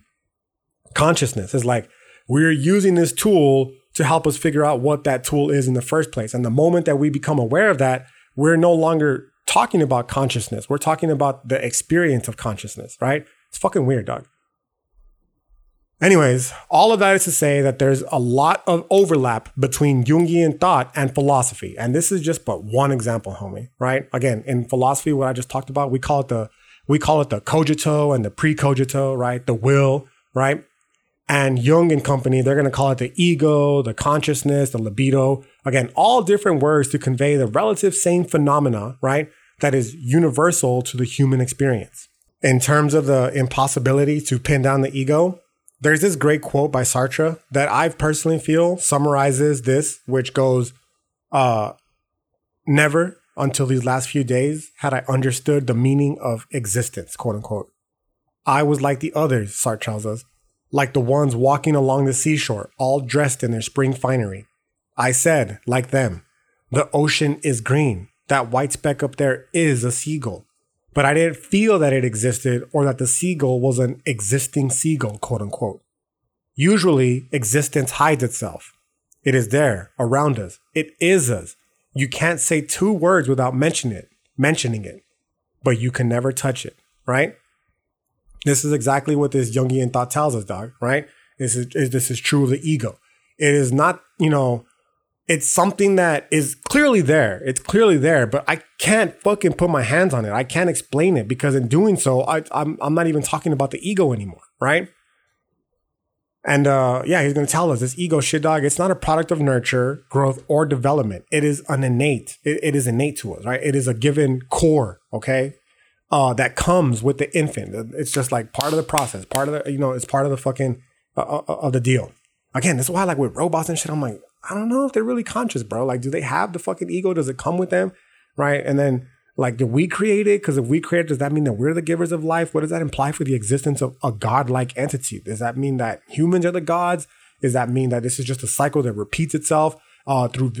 consciousness. It's like, we're using this tool to help us figure out what that tool is in the first place. And the moment that we become aware of that, we're no longer talking about consciousness. We're talking about the experience of consciousness, right? It's fucking weird, dog. Anyways, all of that is to say that there's a lot of overlap between Jungian thought and philosophy. And this is just but one example, homie, right? Again, in philosophy, what I just talked about, we call it the cogito and the pre-cogito, right? The will, right? And Jung and company, they're going to call it the ego, the consciousness, the libido. Again, all different words to convey the relative same phenomena, right? That is universal to the human experience. In terms of the impossibility to pin down the ego, there's this great quote by Sartre that I personally feel summarizes this, which goes, never until these last few days had I understood the meaning of existence, quote unquote. I was like the others, Sartre tells us. Like the ones walking along the seashore, all dressed in their spring finery. I said, like them, the ocean is green. That white speck up there is a seagull. But I didn't feel that it existed or that the seagull was an existing seagull, quote unquote. Usually, existence hides itself. It is there, around us. It is us. You can't say two words without mentioning it. But you can never touch it, right? This is exactly what this Jungian thought tells us, dog, right? This is true of the ego. It is not, it's something that is clearly there. It's clearly there, but I can't fucking put my hands on it. I can't explain it because in doing so, I'm not even talking about the ego anymore, right? And he's going to tell us this ego shit, dog, it's not a product of nurture, growth, or development. It is innate to us, right? It is a given core, okay? That comes with the infant. It's just like part of the process, it's part of the fucking, of the deal. Again, that's why like with robots and shit, I'm like, I don't know if they're really conscious, bro. Like, do they have the fucking ego? Does it come with them? Right. And then like, do we create it? Because if we create it, does that mean that we're the givers of life? What does that imply for the existence of a godlike entity? Does that mean that humans are the gods? Does that mean that this is just a cycle that repeats itself through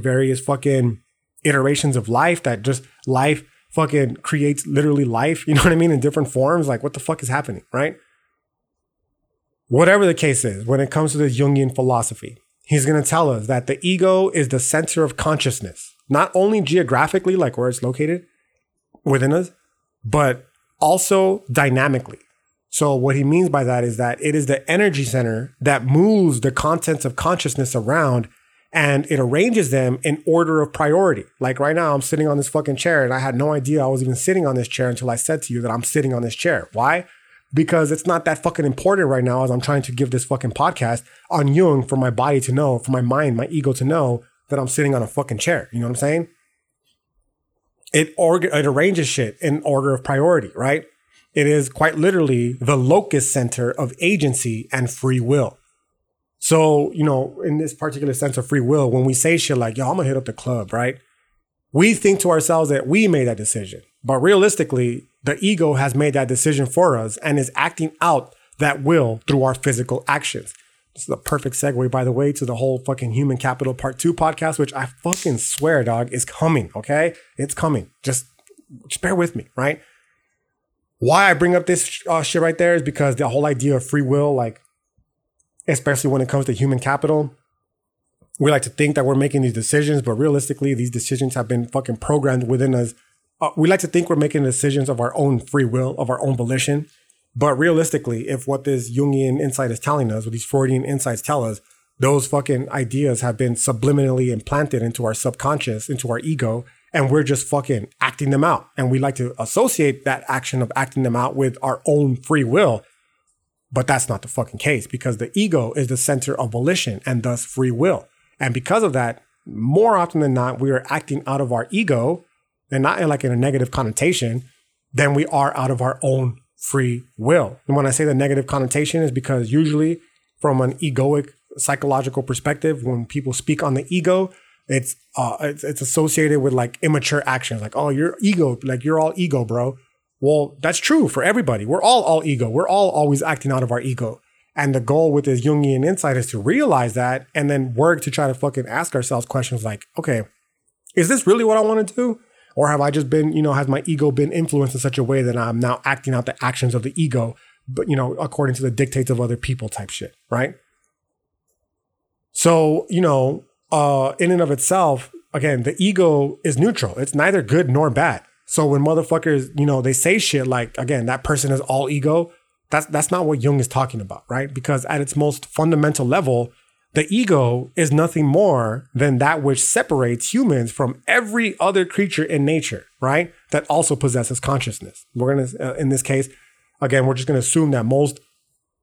various fucking iterations of life that just life fucking creates literally life, you know what I mean? In different forms, like what the fuck is happening, right? Whatever the case is, when it comes to this Jungian philosophy, he's going to tell us that the ego is the center of consciousness, not only geographically, like where it's located within us, but also dynamically. So what he means by that is that it is the energy center that moves the contents of consciousness around, and it arranges them in order of priority. Like right now, I'm sitting on this fucking chair, and I had no idea I was even sitting on this chair until I said to you that I'm sitting on this chair. Why? Because it's not that fucking important right now as I'm trying to give this fucking podcast on Jung for my body to know, for my mind, my ego to know that I'm sitting on a fucking chair. You know what I'm saying? It arranges shit in order of priority, right? It is quite literally the locus center of agency and free will. So, you know, in this particular sense of free will, when we say shit like, yo, I'm gonna hit up the club, right? We think to ourselves that we made that decision. But realistically, the ego has made that decision for us and is acting out that will through our physical actions. This is a perfect segue, by the way, to the whole fucking Human Capital Part 2 podcast, which I fucking swear, dog, is coming, okay? It's coming. Just bear with me, right? Why I bring up this shit right there is because the whole idea of free will, like, especially when it comes to human capital, we like to think that we're making these decisions, but realistically, these decisions have been fucking programmed within us. We like to think we're making decisions of our own free will, of our own volition. But realistically, if what this Jungian insight is telling us, what these Freudian insights tell us, those fucking ideas have been subliminally implanted into our subconscious, into our ego, and we're just fucking acting them out. And we like to associate that action of acting them out with our own free will. But that's not the fucking case, because the ego is the center of volition and thus free will. And because of that, more often than not, we are acting out of our ego, and not in like in a negative connotation, than we are out of our own free will. And when I say the negative connotation is because usually from an egoic psychological perspective, when people speak on the ego, it's associated with like immature actions, like, oh, your ego, like you're all ego, bro. Well, that's true for everybody. We're all ego. We're all always acting out of our ego. And the goal with this Jungian insight is to realize that and then work to try to fucking ask ourselves questions like, okay, is this really what I want to do? Or have I just been, you know, has my ego been influenced in such a way that I'm now acting out the actions of the ego, but, you know, according to the dictates of other people type shit, right? So, you know, in and of itself, again, the ego is neutral. It's neither good nor bad. So when motherfuckers, you know, they say shit like, again, that person is all ego, that's not what Jung is talking about, right? Because at its most fundamental level, the ego is nothing more than that which separates humans from every other creature in nature, right? That also possesses consciousness. We're going to, in this case, again, we're just going to assume that most,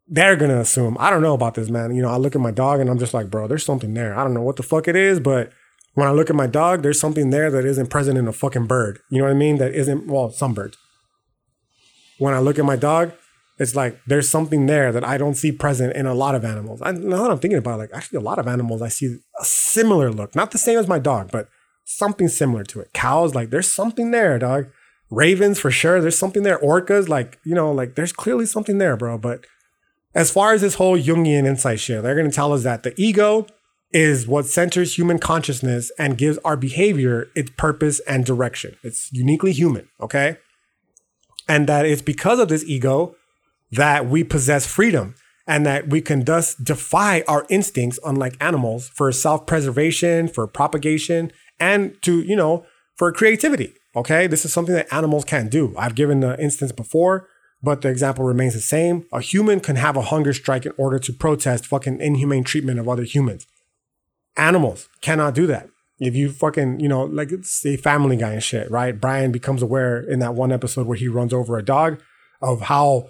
they're going to assume, I don't know about this, man. You know, I look at my dog and I'm just like, bro, there's something there. I don't know what the fuck it is, but when I look at my dog, there's something there that isn't present in a fucking bird. You know what I mean? That isn't, well, some birds. When I look at my dog, it's like there's something there that I don't see present in a lot of animals. Now that I'm thinking about it, like actually a lot of animals, I see a similar look. Not the same as my dog, but something similar to it. Cows, like there's something there, dog. Ravens, for sure. There's something there. Orcas, like, you know, like there's clearly something there, bro. But as far as this whole Jungian insight shit, they're going to tell us that the ego is what centers human consciousness and gives our behavior its purpose and direction. It's uniquely human, okay? And that it's because of this ego that we possess freedom and that we can thus defy our instincts, unlike animals, for self-preservation, for propagation, and to, you know, for creativity, okay? This is something that animals can't do. I've given the instance before, but the example remains the same. A human can have a hunger strike in order to protest fucking inhumane treatment of other humans. Animals cannot do that. If you fucking, you know, like it's a Family Guy and shit, right? Brian becomes aware in that one episode where he runs over a dog of how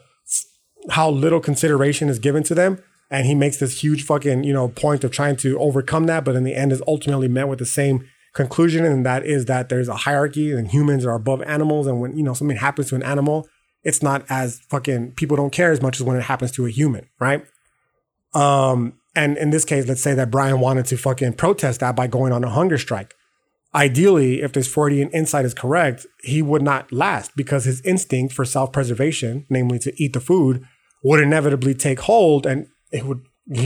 little consideration is given to them. And he makes this huge fucking, you know, point of trying to overcome that. But in the end is ultimately met with the same conclusion. And that is that there's a hierarchy and humans are above animals. And when, you know, something happens to an animal, it's not as fucking, people don't care as much as when it happens to a human, right? And in this case, let's say that Brian wanted to fucking protest that by going on a hunger strike. Ideally, if this Freudian insight is correct, he would not last because his instinct for self-preservation, namely to eat the food, would inevitably take hold and he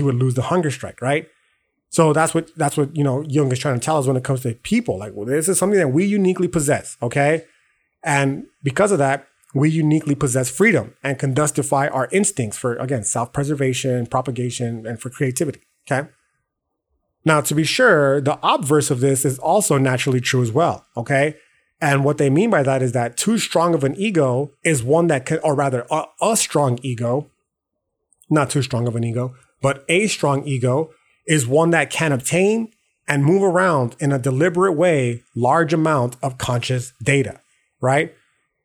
would lose the hunger strike, right? So that's what you know Jung is trying to tell us when it comes to people. Like, well, this is something that we uniquely possess, okay? And because of that, we uniquely possess freedom and can thus defy our instincts for, again, self-preservation, propagation, and for creativity, okay? Now, to be sure, the obverse of this is also naturally true as well, okay? And what they mean by that is that too strong of an ego is one that can, or rather, a strong ego, not too strong of an ego, but a strong ego is one that can obtain and move around in a deliberate way large amount of conscious data, right?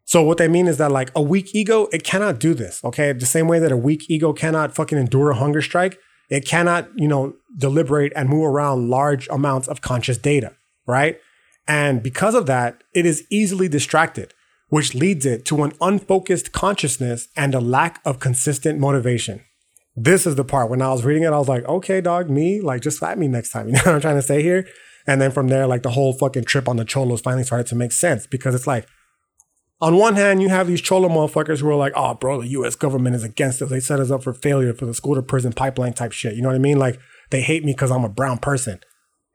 So what they mean is that like a weak ego, it cannot do this, okay? The same way that a weak ego cannot fucking endure a hunger strike, it cannot, you know, deliberate and move around large amounts of conscious data, right? And because of that, it is easily distracted, which leads it to an unfocused consciousness and a lack of consistent motivation. This is the part when I was reading it, I was like, okay, dog, me, like just slap me next time. You know what I'm trying to say here? And then from there, like the whole fucking trip on the cholos finally started to make sense because it's like, on one hand, you have these cholo motherfuckers who are like, oh, bro, the U.S. government is against us. They set us up for failure for the school to prison pipeline type shit. You know what I mean? Like they hate me because I'm a brown person.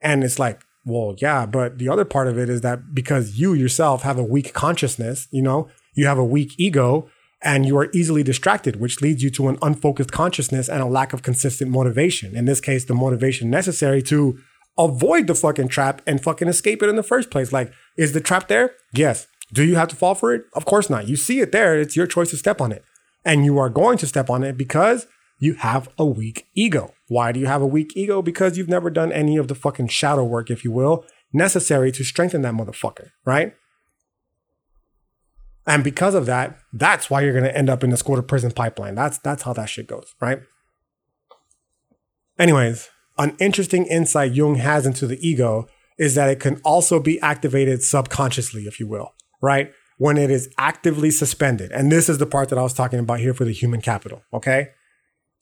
And it's like, well, yeah, but the other part of it is that because you yourself have a weak consciousness, you know, you have a weak ego and you are easily distracted, which leads you to an unfocused consciousness and a lack of consistent motivation. In this case, the motivation necessary to avoid the fucking trap and fucking escape it in the first place. Like, is the trap there? Yes. Do you have to fall for it? Of course not. You see it there. It's your choice to step on it. And you are going to step on it because you have a weak ego. Why do you have a weak ego? Because you've never done any of the fucking shadow work, if you will, necessary to strengthen that motherfucker, right? And because of that, that's why you're going to end up in the school to prison pipeline. That's how that shit goes, right? Anyways, an interesting insight Jung has into the ego is that it can also be activated subconsciously, if you will, right? When it is actively suspended. And this is the part that I was talking about here for the human capital, okay?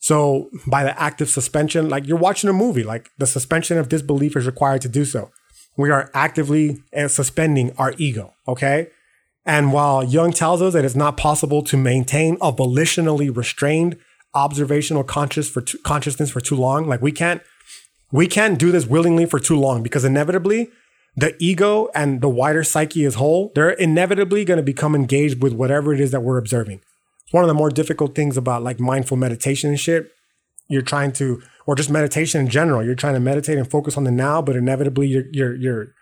So by the active suspension, like you're watching a movie, like the suspension of disbelief is required to do so. We are actively suspending our ego, okay? And while Jung tells us that it's not possible to maintain a volitionally restrained observational consciousness for too long, like we can't do this willingly for too long because inevitably the ego and the wider psyche as whole, they're inevitably going to become engaged with whatever it is that we're observing. It's one of the more difficult things about like mindful meditation and shit. You're trying to, or just meditation in general, you're trying to meditate and focus on the now, but inevitably your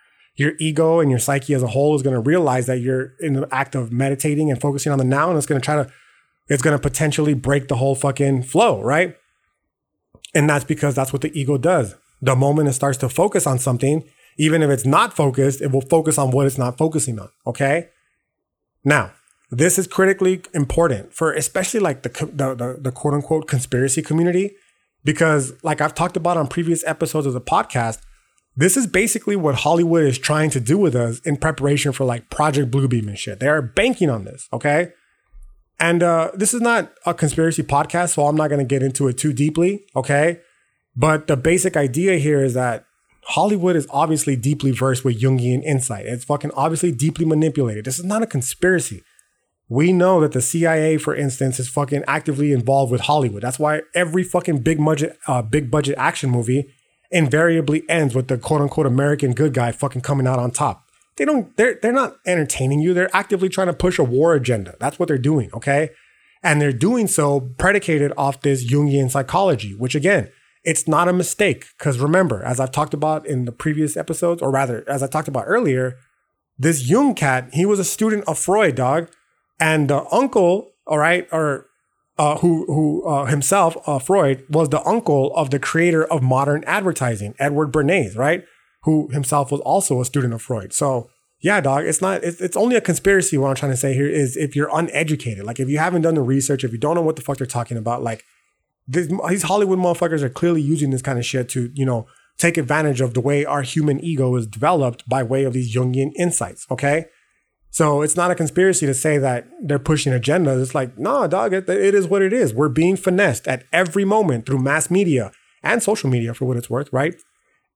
ego and your psyche as a whole is going to realize that you're in the act of meditating and focusing on the now, and it's going to potentially break the whole fucking flow, right? And that's because that's what the ego does. The moment it starts to focus on something, even if it's not focused, it will focus on what it's not focusing on, okay? Now, this is critically important for especially like the quote-unquote conspiracy community because like I've talked about on previous episodes of the podcast, this is basically what Hollywood is trying to do with us in preparation for like Project Bluebeam and shit. They are banking on this, okay? And this is not a conspiracy podcast, so I'm not going to get into it too deeply, okay? But the basic idea here is that Hollywood is obviously deeply versed with Jungian insight. It's fucking obviously deeply manipulated. This is not a conspiracy. We know that the CIA, for instance, is fucking actively involved with Hollywood. That's why every fucking big budget action movie invariably ends with the quote-unquote American good guy fucking coming out on top. They're not entertaining you. They're actively trying to push a war agenda. That's what they're doing, okay? And they're doing so predicated off this Jungian psychology, which again, it's not a mistake. Because remember, as I've talked about in the previous episodes, or rather, as I talked about earlier, this Jung cat, he was a student of Freud, dog. And the uncle, all right, or who himself, Freud, was the uncle of the creator of modern advertising, Edward Bernays, right? Who himself was also a student of Freud. So yeah, dog, it's only a conspiracy. What I'm trying to say here is if you're uneducated, like if you haven't done the research, if you don't know what the fuck they're talking about, like these Hollywood motherfuckers are clearly using this kind of shit to, you know, take advantage of the way our human ego is developed by way of these Jungian insights, okay? So it's not a conspiracy to say that they're pushing agendas. It's like, nah, dog, it is what it is. We're being finessed at every moment through mass media and social media for what it's worth, right?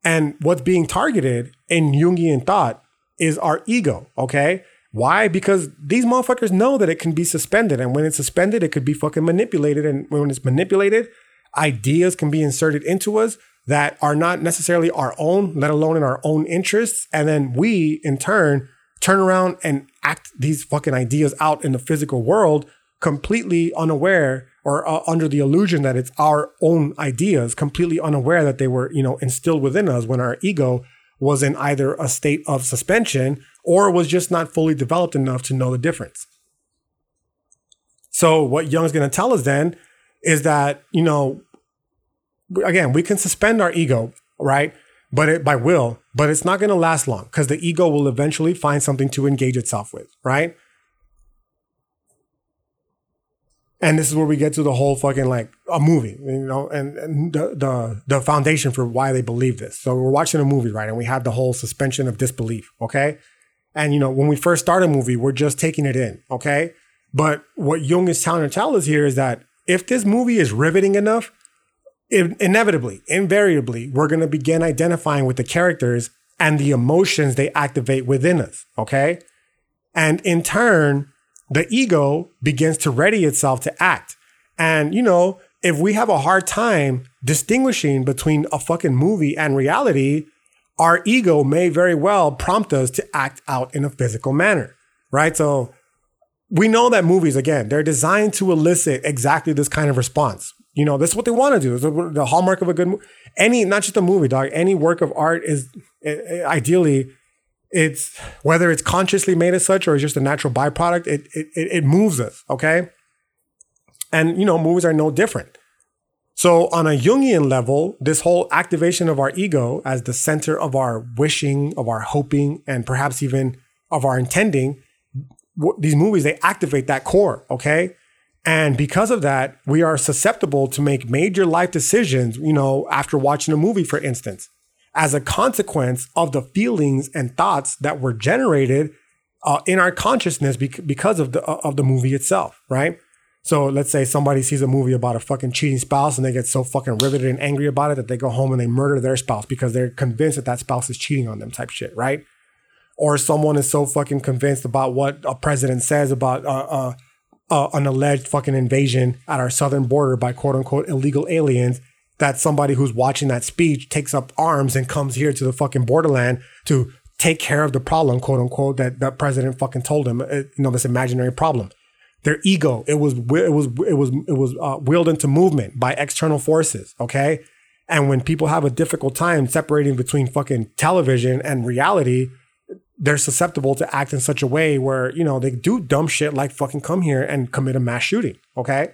And what's being targeted in Jungian thought is our ego, okay? Why? Because these motherfuckers know that it can be suspended. And when it's suspended, it could be fucking manipulated. And when it's manipulated, ideas can be inserted into us that are not necessarily our own, let alone in our own interests. And then we, in turn, turn around and act these fucking ideas out in the physical world completely unaware or under the illusion that it's our own ideas, completely unaware that they were, you know, instilled within us when our ego was in either a state of suspension or was just not fully developed enough to know the difference. So what Jung's going to tell us then is that, you know, again, we can suspend our ego, right? But it's not going to last long because the ego will eventually find something to engage itself with, right? And this is where we get to the whole fucking like a movie, you know, and the foundation for why they believe this. So we're watching a movie, right? And we have the whole suspension of disbelief, okay? And, you know, when we first start a movie, we're just taking it in, okay? But what Jung is trying to tell us here is that if this movie is riveting enough, invariably, we're going to begin identifying with the characters and the emotions they activate within us, okay? And in turn, the ego begins to ready itself to act. And, you know, if we have a hard time distinguishing between a fucking movie and reality, our ego may very well prompt us to act out in a physical manner, right? So we know that movies, again, they're designed to elicit exactly this kind of response. You know, that's what they want to do. It's the hallmark of a good movie. Not just a movie, dog. Any work of art is ideally, it's whether it's consciously made as such or it's just a natural byproduct. It moves us, okay? And, you know, movies are no different. So on a Jungian level, this whole activation of our ego as the center of our wishing, of our hoping, and perhaps even of our intending, these movies, they activate that core, okay? And because of that, we are susceptible to make major life decisions, you know, after watching a movie, for instance, as a consequence of the feelings and thoughts that were generated in our consciousness because of the movie itself, right? So let's say somebody sees a movie about a fucking cheating spouse and they get so fucking riveted and angry about it that they go home and they murder their spouse because they're convinced that spouse is cheating on them type shit, right? Or someone is so fucking convinced about what a president says about an alleged fucking invasion at our southern border by quote unquote illegal aliens that somebody who's watching that speech takes up arms and comes here to the fucking borderland to take care of the problem, quote unquote, that president fucking told him, you know, this imaginary problem. Their ego, it was wheeled into movement by external forces, okay? And when people have a difficult time separating between fucking television and reality, they're susceptible to act in such a way where, you know, they do dumb shit like fucking come here and commit a mass shooting, okay?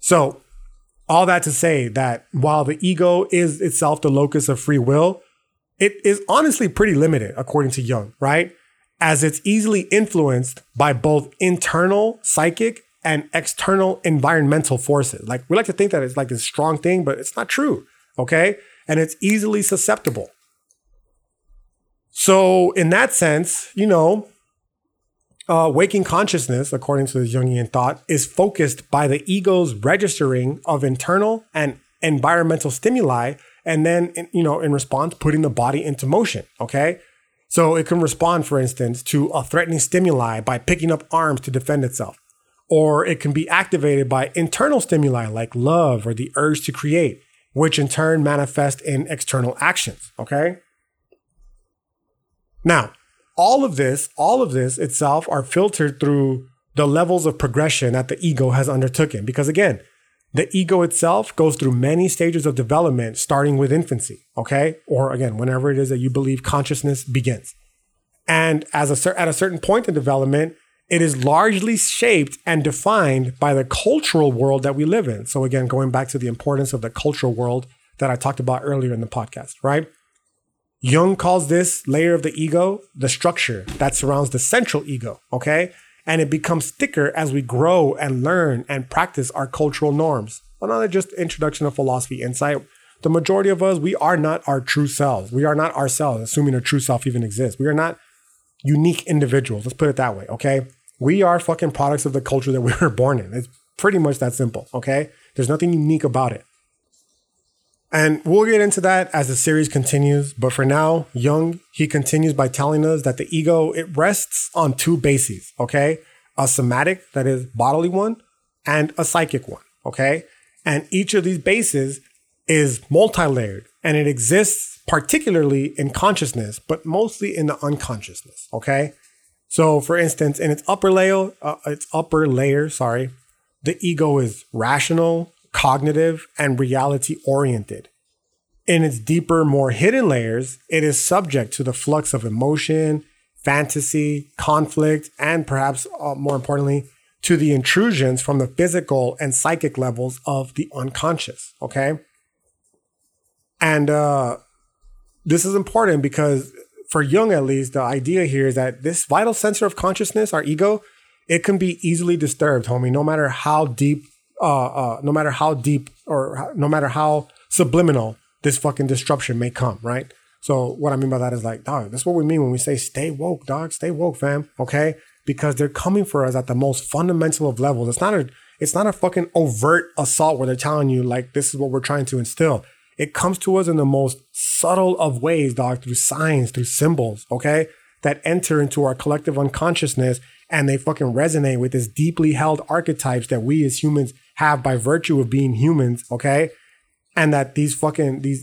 So all that to say that while the ego is itself the locus of free will, it is honestly pretty limited, according to Jung, right? As it's easily influenced by both internal psychic and external environmental forces. Like, we like to think that it's like this strong thing, but it's not true, okay? And it's easily susceptible. So in that sense, you know, waking consciousness, according to the Jungian thought, is focused by the ego's registering of internal and environmental stimuli, and then, you know, in response, putting the body into motion, okay? So it can respond, for instance, to a threatening stimuli by picking up arms to defend itself, or it can be activated by internal stimuli like love or the urge to create, which in turn manifest in external actions, okay? Now, all of this itself are filtered through the levels of progression that the ego has undertaken. Because again, the ego itself goes through many stages of development, starting with infancy, okay? Or again, whenever it is that you believe consciousness begins. And at a certain point in development, it is largely shaped and defined by the cultural world that we live in. So again, going back to the importance of the cultural world that I talked about earlier in the podcast, right? Jung calls this layer of the ego the structure that surrounds the central ego, okay? And it becomes thicker as we grow and learn and practice our cultural norms. Another just introduction of philosophy insight. The majority of us, we are not our true selves. We are not ourselves, assuming a true self even exists. We are not unique individuals. Let's put it that way, okay? We are fucking products of the culture that we were born in. It's pretty much that simple, okay? There's nothing unique about it. And we'll get into that as the series continues. But for now, Jung, he continues by telling us that the ego, it rests on two bases, okay? A somatic, that is bodily one, and a psychic one, okay? And each of these bases is multi-layered, and it exists particularly in consciousness, but mostly in the unconsciousness, okay? So for instance, in its upper layer, the ego is rational, cognitive, and reality-oriented. In its deeper, more hidden layers, it is subject to the flux of emotion, fantasy, conflict, and perhaps more importantly, to the intrusions from the physical and psychic levels of the unconscious, okay? And this is important because for Jung, at least, the idea here is that this vital center of consciousness, our ego, it can be easily disturbed, homie, no matter how subliminal this fucking disruption may come, right? So what I mean by that is like, dog, that's what we mean when we say stay woke, dog, stay woke, fam, okay? Because they're coming for us at the most fundamental of levels. It's not a fucking overt assault where they're telling you like, this is what we're trying to instill. It comes to us in the most subtle of ways, dog, through signs, through symbols, okay? That enter into our collective unconsciousness and they fucking resonate with these deeply held archetypes that we as humans have by virtue of being humans, okay? And that these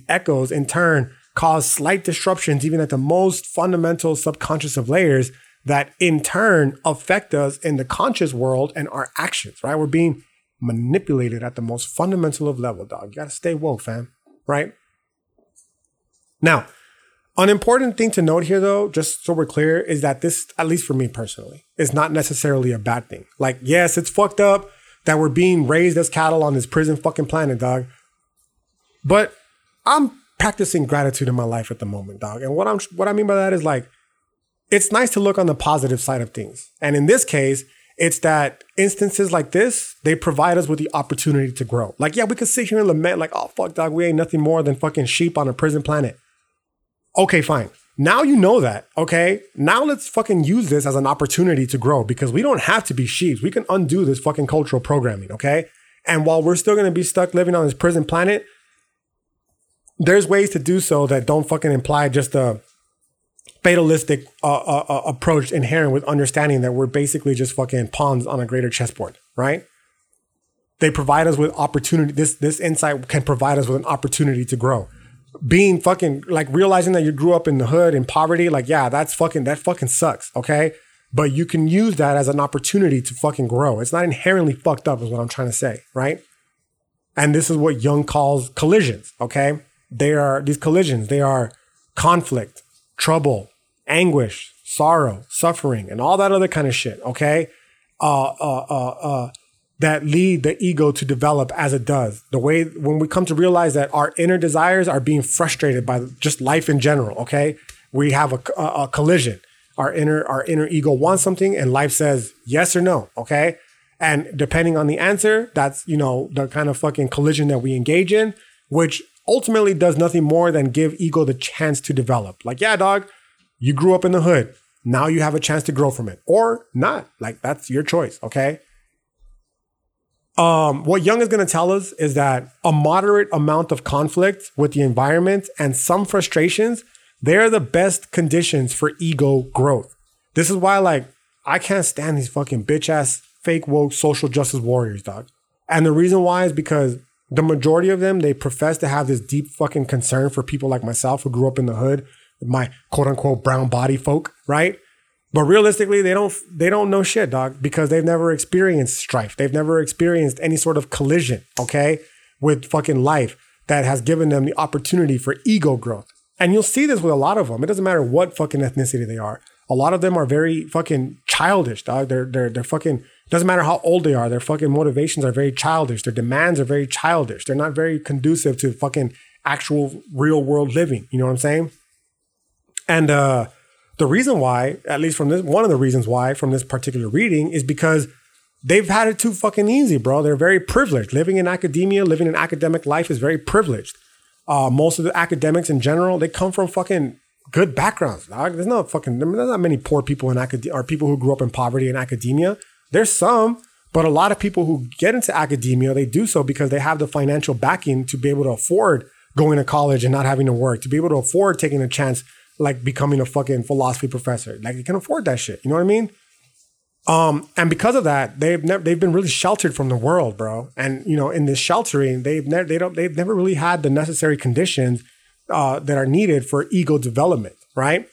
echoes in turn cause slight disruptions even at the most fundamental subconscious of layers that in turn affect us in the conscious world and our actions, right? We're being manipulated at the most fundamental of level, dog. You gotta stay woke, fam, right? Now, an important thing to note here though, just so we're clear, is that this, at least for me personally, is not necessarily a bad thing. Like, yes, it's fucked up that we're being raised as cattle on this prison fucking planet, dog. But I'm practicing gratitude in my life at the moment, dog. And what I mean by that is like, it's nice to look on the positive side of things. And in this case, it's that instances like this, they provide us with the opportunity to grow. Like, yeah, we could sit here and lament like, oh, fuck, dog, we ain't nothing more than fucking sheep on a prison planet. Okay, fine. Now you know that, okay? Now let's fucking use this as an opportunity to grow because we don't have to be sheep. We can undo this fucking cultural programming, okay? And while we're still going to be stuck living on this prison planet, there's ways to do so that don't fucking imply just a fatalistic approach inherent with understanding that we're basically just fucking pawns on a greater chessboard, right? They provide us with opportunity. This insight can provide us with an opportunity to grow. Being fucking, like, realizing that you grew up in the hood, in poverty, like, yeah, that fucking sucks, okay? But you can use that as an opportunity to fucking grow. It's not inherently fucked up is what I'm trying to say, right? And this is what Jung calls collisions, okay? These collisions are conflict, trouble, anguish, sorrow, suffering, and all that other kind of shit, okay? That lead the ego to develop as it does. The way when we come to realize that our inner desires are being frustrated by just life in general, okay? We have a collision. Our inner ego wants something and life says yes or no, okay? And depending on the answer, that's, you know, the kind of fucking collision that we engage in, which ultimately does nothing more than give ego the chance to develop. Like, yeah, dog, you grew up in the hood. Now you have a chance to grow from it or not. Like, that's your choice, okay? What Jung is going to tell us is that a moderate amount of conflict with the environment and some frustrations, they're the best conditions for ego growth. This is why, like, I can't stand these fucking bitch-ass fake woke social justice warriors, dog. And the reason why is because the majority of them, they profess to have this deep fucking concern for people like myself who grew up in the hood, my quote-unquote brown body folk, right? But realistically, they don't know shit, dog, because they've never experienced strife. They've never experienced any sort of collision, okay, with fucking life that has given them the opportunity for ego growth. And you'll see this with a lot of them. It doesn't matter what fucking ethnicity they are. A lot of them are very fucking childish, dog. They're fucking, doesn't matter how old they are. Their fucking motivations are very childish. Their demands are very childish. They're not very conducive to fucking actual real world living. You know what I'm saying? And, the reason why, at least from this, one of the reasons why from this particular reading is because they've had it too fucking easy, bro. They're very privileged. Living in academia, living an academic life is very privileged. Most of the academics in general, they come from fucking good backgrounds, dog. There's not many poor people in academia or people who grew up in poverty in academia. There's some, but a lot of people who get into academia, they do so because they have the financial backing to be able to afford going to college and not having to work, to be able to afford taking a chance like becoming a fucking philosophy professor. Like, you can afford that shit. You know what I mean? And because of that, they've been really sheltered from the world, bro. And, you know, in this sheltering, they've never really had the necessary conditions that are needed for ego development, right?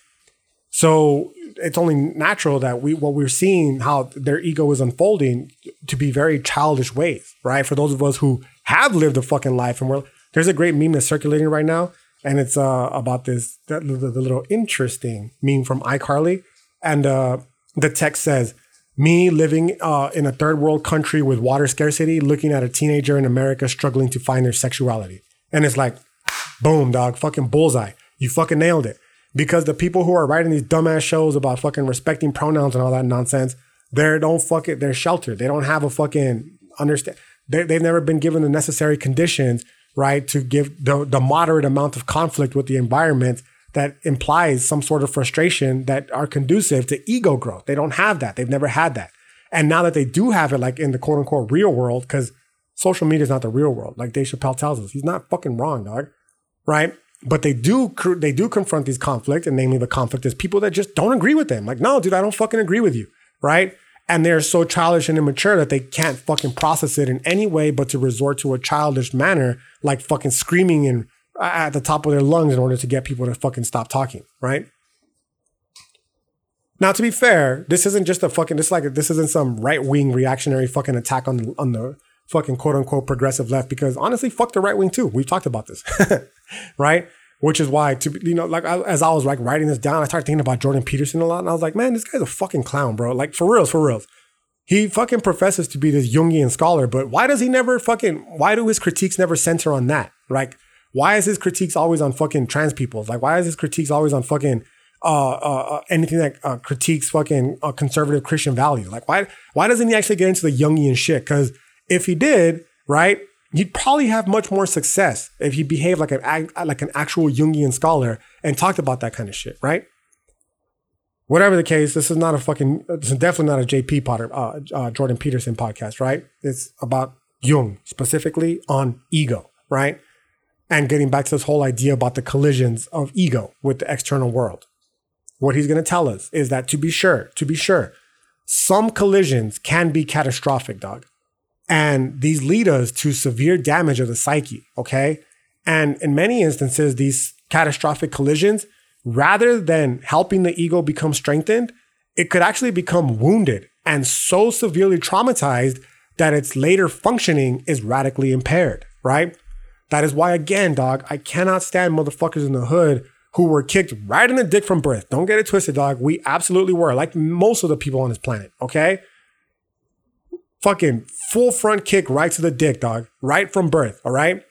So it's only natural that we're seeing how their ego is unfolding to be very childish ways, right? For those of us who have lived a fucking life, and there's a great meme that's circulating right now, and it's about the little interesting meme from iCarly, and the text says, "Me living in a third world country with water scarcity, looking at a teenager in America struggling to find their sexuality," and it's like, boom, dog, fucking bullseye, you fucking nailed it. Because the people who are writing these dumbass shows about fucking respecting pronouns and all that nonsense, they're sheltered. They don't have a fucking understand. They've never been given the necessary conditions, right, to give the moderate amount of conflict with the environment that implies some sort of frustration that are conducive to ego growth. They don't have that. They've never had that. And now that they do have it, like in the quote unquote real world, because social media is not the real world. Like Dave Chappelle tells us, he's not fucking wrong, dog. Right. But they do confront these conflicts, and namely the conflict is people that just don't agree with them. Like, no, dude, I don't fucking agree with you, right? And they're so childish and immature that they can't fucking process it in any way but to resort to a childish manner, like fucking screaming and at the top of their lungs in order to get people to fucking stop talking, right? Now, to be fair, this isn't some right-wing reactionary fucking attack on the fucking quote-unquote progressive left, because honestly, fuck the right wing too. We've talked about this, right? Which is why, as I was like writing this down, I started thinking about Jordan Peterson a lot, and I was like, man, this guy's a fucking clown, bro. Like, for reals. He fucking professes to be this Jungian scholar, but why do his critiques never center on that? Like, why is his critiques always on fucking trans people? Like, why is his critiques always on fucking anything that critiques fucking conservative Christian values? Like, why doesn't he actually get into the Jungian shit? Because if he did, right, you'd probably have much more success if he behaved like an actual Jungian scholar and talked about that kind of shit, right? Whatever the case, this is definitely not a J.P. Potter, Jordan Peterson podcast, right? It's about Jung, specifically on ego, right? And getting back to this whole idea about the collisions of ego with the external world. What he's going to tell us is that to be sure, some collisions can be catastrophic, dog. And these lead us to severe damage of the psyche, okay? And in many instances, these catastrophic collisions, rather than helping the ego become strengthened, it could actually become wounded and so severely traumatized that its later functioning is radically impaired, right? That is why, again, dog, I cannot stand motherfuckers in the hood who were kicked right in the dick from birth. Don't get it twisted, dog. We absolutely were, like most of the people on this planet, okay? Fucking full front kick right to the dick, dog. Right from birth, all right?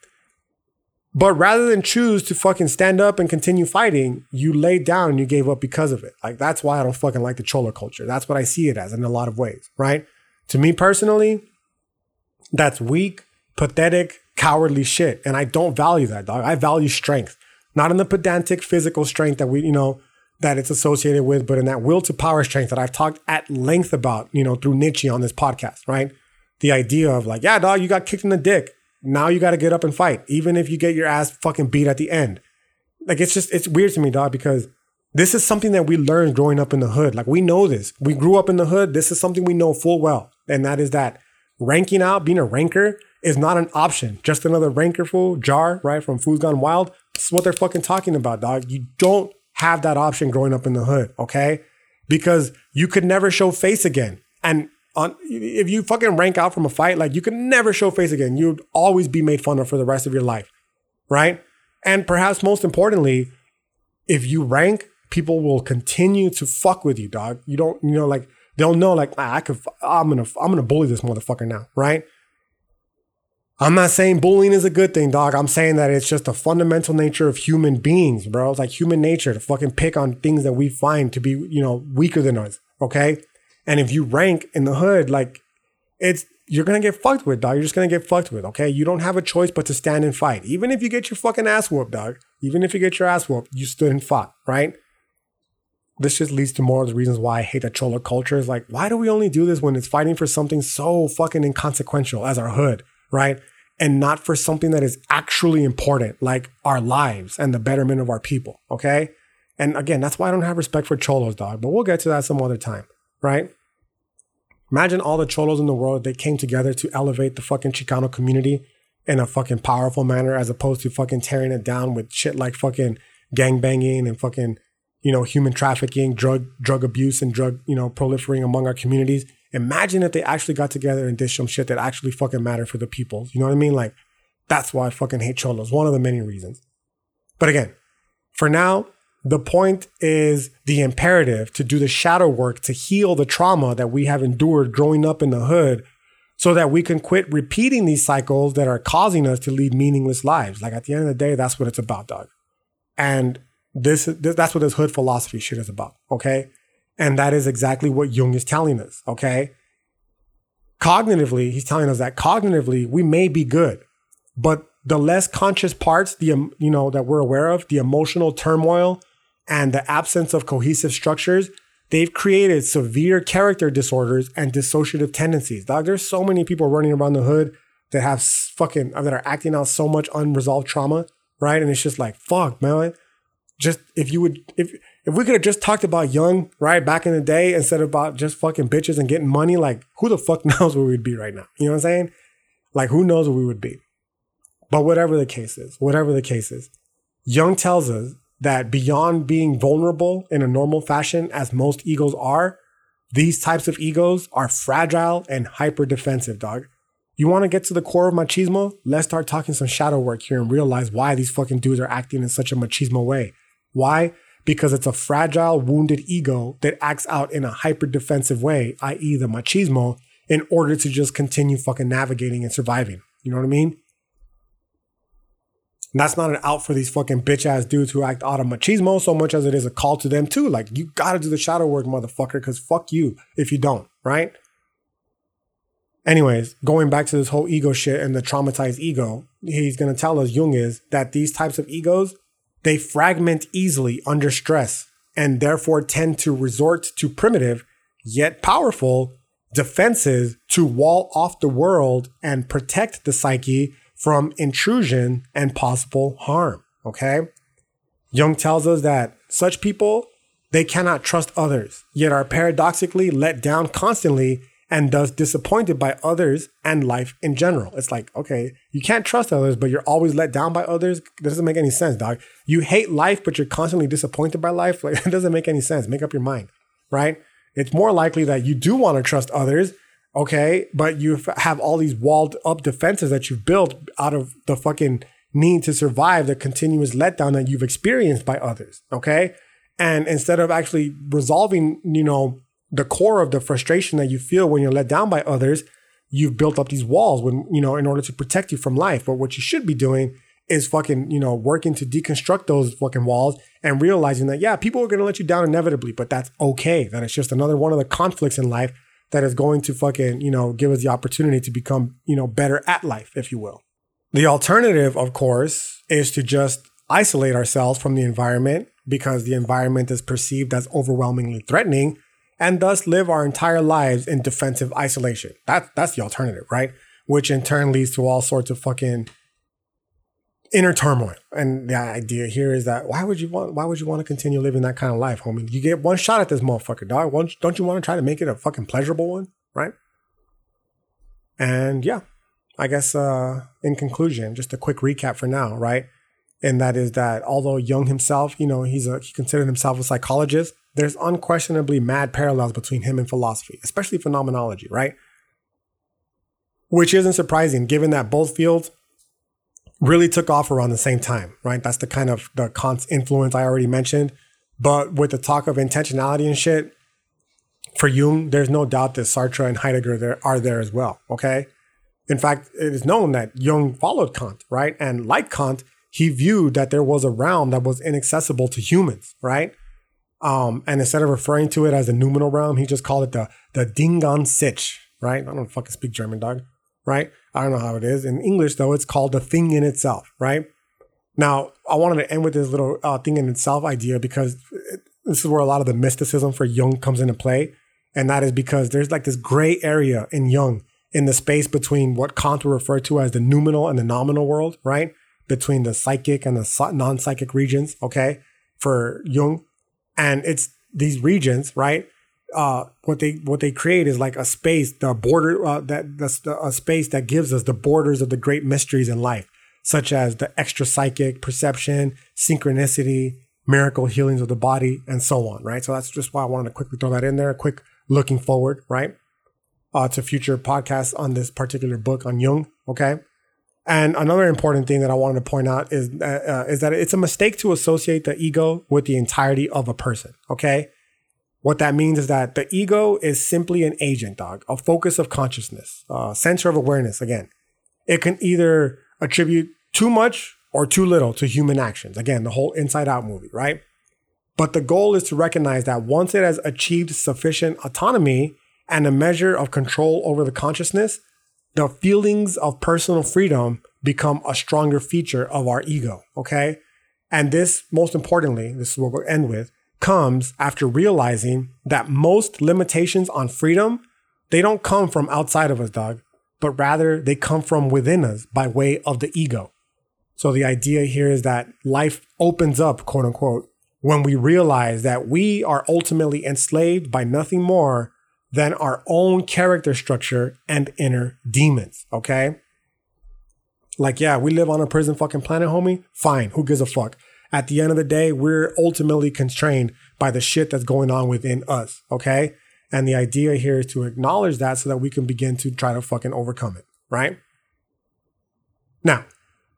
But rather than choose to fucking stand up and continue fighting, you laid down and you gave up because of it. Like, that's why I don't fucking like the cholo culture. That's what I see it as in a lot of ways, right? To me personally, that's weak, pathetic, cowardly shit. And I don't value that, dog. I value strength. Not in the pedantic physical strength that that it's associated with, but in that will to power strength that I've talked at length about, through Nietzsche on this podcast, right? The idea of like, yeah, dog, you got kicked in the dick. Now you got to get up and fight, even if you get your ass fucking beat at the end. Like, it's weird to me, dog, because this is something that we learned growing up in the hood. Like, we know this. We grew up in the hood. This is something we know full well. And that is that ranking out, being a ranker is not an option. Just another rankerful jar, right? From Fools Gone Wild. It's what they're fucking talking about, dog. You don't have that option growing up in the hood, okay? Because you could never show face again. And if you fucking rank out from a fight, like, you could never show face again. You'd always be made fun of for the rest of your life, right? And perhaps most importantly, if you rank, people will continue to fuck with you, dog. You don't, like, they'll know, like, I'm gonna bully this motherfucker now, right? I'm not saying bullying is a good thing, dog. I'm saying that it's just a fundamental nature of human beings, bro. It's like human nature to fucking pick on things that we find to be, weaker than us, okay? And if you rank in the hood, like, you're going to get fucked with, dog. You're just going to get fucked with, okay? You don't have a choice but to stand and fight. Even if you get your fucking ass whooped, dog. Even if you get your ass whooped, you stood and fought, right? This just leads to more of the reasons why I hate the cholo culture. It's like, why do we only do this when it's fighting for something so fucking inconsequential as our hood? Right? And not for something that is actually important, like our lives and the betterment of our people. Okay. And again, that's why I don't have respect for cholos, dog, but we'll get to that some other time. Right? Imagine all the cholos in the world. They came together to elevate the fucking Chicano community in a fucking powerful manner, as opposed to fucking tearing it down with shit like fucking gangbanging and fucking you know, human trafficking, drug abuse, and drug, you know, proliferating among our communities. Imagine if they actually got together and did some shit that actually fucking mattered for the people. You know what I mean? Like, that's why I fucking hate cholos. One of the many reasons. But again, for now, the point is the imperative to do the shadow work to heal the trauma that we have endured growing up in the hood so that we can quit repeating these cycles that are causing us to lead meaningless lives. Like, at the end of the day, that's what it's about, dog. And this that's what this hood philosophy shit is about, okay? And that is exactly what Jung is telling us, okay? Cognitively, he's telling us that cognitively, we may be good, but the less conscious parts, that we're aware of, the emotional turmoil and the absence of cohesive structures, they've created severe character disorders and dissociative tendencies. Dog, there's so many people running around the hood that have that are acting out so much unresolved trauma, right? And it's just like, fuck, man. Just if we could have just talked about Jung, right, back in the day, instead of about just fucking bitches and getting money, like, who the fuck knows where we'd be right now? You know what I'm saying? Like, who knows where we would be? But whatever the case is, Jung tells us that beyond being vulnerable in a normal fashion, as most egos are, these types of egos are fragile and hyper-defensive, dog. You want to get to the core of machismo? Let's start talking some shadow work here and realize why these fucking dudes are acting in such a machismo way. Why? Because it's a fragile, wounded ego that acts out in a hyper-defensive way, i.e. the machismo, in order to just continue fucking navigating and surviving. You know what I mean? And that's not an out for these fucking bitch-ass dudes who act out of machismo so much as it is a call to them too. Like, you gotta do the shadow work, motherfucker, because fuck you if you don't, right? Anyways, going back to this whole ego shit and the traumatized ego, he's gonna tell us, Jung is, that these types of egos, they fragment easily under stress and therefore tend to resort to primitive, yet powerful, defenses to wall off the world and protect the psyche from intrusion and possible harm, okay? Jung tells us that such people, they cannot trust others, yet are paradoxically let down constantly and thus disappointed by others and life in general. It's like, okay, you can't trust others, but you're always let down by others? That doesn't make any sense, dog. You hate life, but you're constantly disappointed by life? Like, it doesn't make any sense. Make up your mind, right? It's more likely that you do want to trust others, okay, but you have all these walled up defenses that you've built out of the fucking need to survive the continuous letdown that you've experienced by others, okay? And instead of actually resolving, you know, the core of the frustration that you feel when you're let down by others, you've built up these walls when, you know, in order to protect you from life. But what you should be doing is fucking, you know, working to deconstruct those fucking walls and realizing that, yeah, people are going to let you down inevitably, but that's okay. That it's just another one of the conflicts in life that is going to fucking, you know, give us the opportunity to become, you know, better at life, if you will. The alternative, of course, is to just isolate ourselves from the environment because the environment is perceived as overwhelmingly threatening and thus live our entire lives in defensive isolation. That's the alternative, right? Which in turn leads to all sorts of fucking inner turmoil. And the idea here is that why would you want to continue living that kind of life, homie? You get one shot at this motherfucker, dog. Don't you want to try to make it a fucking pleasurable one, right? And yeah, I guess in conclusion, just a quick recap for now, right? And that is that although Jung himself, you know, he considered himself a psychologist, there's unquestionably mad parallels between him and philosophy, especially phenomenology, right? Which isn't surprising given that both fields really took off around the same time, right? That's the kind of the Kant's influence I already mentioned. But with the talk of intentionality and shit, for Jung, there's no doubt that Sartre and Heidegger are there as well, okay? In fact, it is known that Jung followed Kant, right? And like Kant, he viewed that there was a realm that was inaccessible to humans, right? And instead of referring to it as the noumenal realm, he just called it the Ding an sich, right? I don't fucking speak German, dog, right? I don't know how it is. In English, though, it's called the thing in itself, right? Now, I wanted to end with this little thing in itself idea because this is where a lot of the mysticism for Jung comes into play. And that is because there's like this gray area in Jung in the space between what Kant would refer to as the noumenal and the nominal world, right? Between the psychic and the non-psychic regions, okay, for Jung. And it's these regions, right? What they create is like a space, the border a space that gives us the borders of the great mysteries in life, such as the extra psychic perception, synchronicity, miracle healings of the body, and so on, right? So that's just why I wanted to quickly throw that in there, a quick looking forward, right, to future podcasts on this particular book on Jung, okay? And another important thing that I wanted to point out is that it's a mistake to associate the ego with the entirety of a person, okay? What that means is that the ego is simply an agent, dog, a focus of consciousness, center of awareness, again. It can either attribute too much or too little to human actions. Again, the whole Inside Out movie, right? But the goal is to recognize that once it has achieved sufficient autonomy and a measure of control over the consciousness, the feelings of personal freedom become a stronger feature of our ego, okay? And this, most importantly, this is what we'll end with, comes after realizing that most limitations on freedom, they don't come from outside of us, dog, but rather they come from within us by way of the ego. So the idea here is that life opens up, quote unquote, when we realize that we are ultimately enslaved by nothing more than our own character structure and inner demons, okay? Like, yeah, we live on a prison fucking planet, homie. Fine, who gives a fuck? At the end of the day, we're ultimately constrained by the shit that's going on within us, okay? And the idea here is to acknowledge that so that we can begin to try to fucking overcome it, right? Now,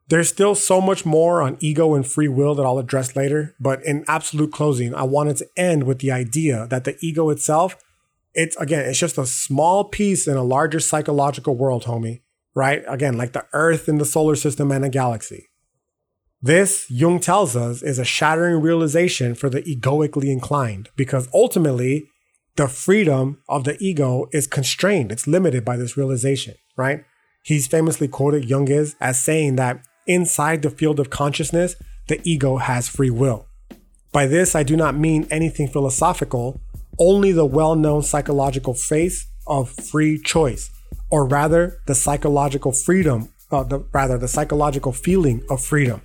there's still so much more on ego and free will that I'll address later, but in absolute closing, I wanted to end with the idea that the ego itself, it's just a small piece in a larger psychological world, homie, right? Again, like the earth in the solar system and a galaxy. This, Jung tells us, is a shattering realization for the egoically inclined, because ultimately, the freedom of the ego is constrained. It's limited by this realization, right? He's famously quoted, Jung is, as saying that inside the field of consciousness, the ego has free will. By this, I do not mean anything philosophical, only the well-known psychological face of free choice, or rather the psychological freedom, the psychological feeling of freedom.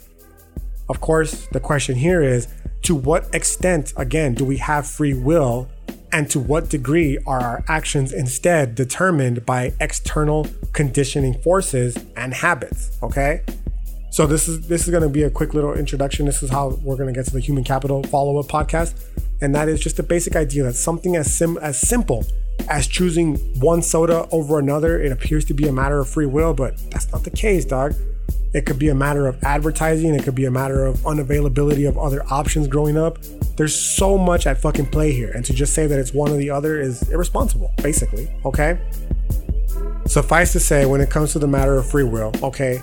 Of course, the question here is, to what extent, again, do we have free will, and to what degree are our actions instead determined by external conditioning forces and habits, okay? So this is going to be a quick little introduction. This is how we're going to get to the Human Capital follow-up podcast. And that is just the basic idea that something as simple as choosing one soda over another, it appears to be a matter of free will, but that's not the case, dog. It could be a matter of advertising. It could be a matter of unavailability of other options growing up. There's so much at fucking play here. And to just say that it's one or the other is irresponsible, basically, okay? Suffice to say, when it comes to the matter of free will, okay,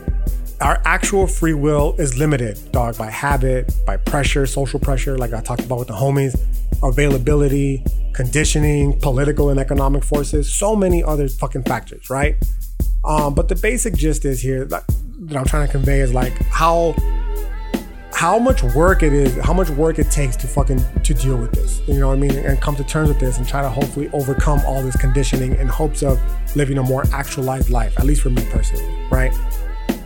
our actual free will is limited, dog, by habit, by pressure, social pressure, like I talked about with the homies, availability, conditioning, political and economic forces, so many other fucking factors, right? But the basic gist is here that I'm trying to convey is like how much work it is, how much work it takes to deal with this, you know what I mean? And come to terms with this and try to hopefully overcome all this conditioning in hopes of living a more actualized life, at least for me personally, right?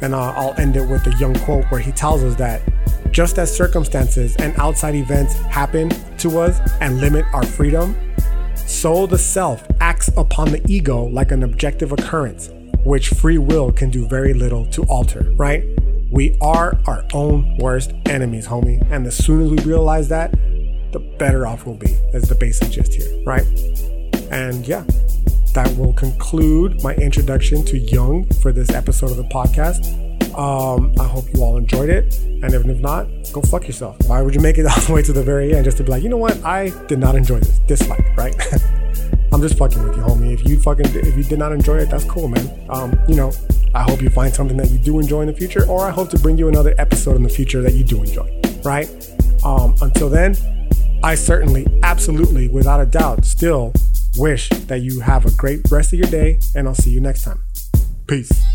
And I'll end it with a Jung quote where he tells us that just as circumstances and outside events happen to us and limit our freedom, so the self acts upon the ego like an objective occurrence, which free will can do very little to alter, right? We are our own worst enemies, homie. And as soon as we realize that, the better off we'll be, is the basic gist here, right? And yeah. That will conclude my introduction to Jung for this episode of the podcast. I hope you all enjoyed it. And if not, go fuck yourself. Why would you make it all the way to the very end just to be like, you know what? I did not enjoy this. Dislike, right? I'm just fucking with you, homie. If you did not enjoy it, that's cool, man. I hope you find something that you do enjoy in the future, or I hope to bring you another episode in the future that you do enjoy, right? Until then, I certainly, absolutely, without a doubt, still wish that you have a great rest of your day, and I'll see you next time. Peace.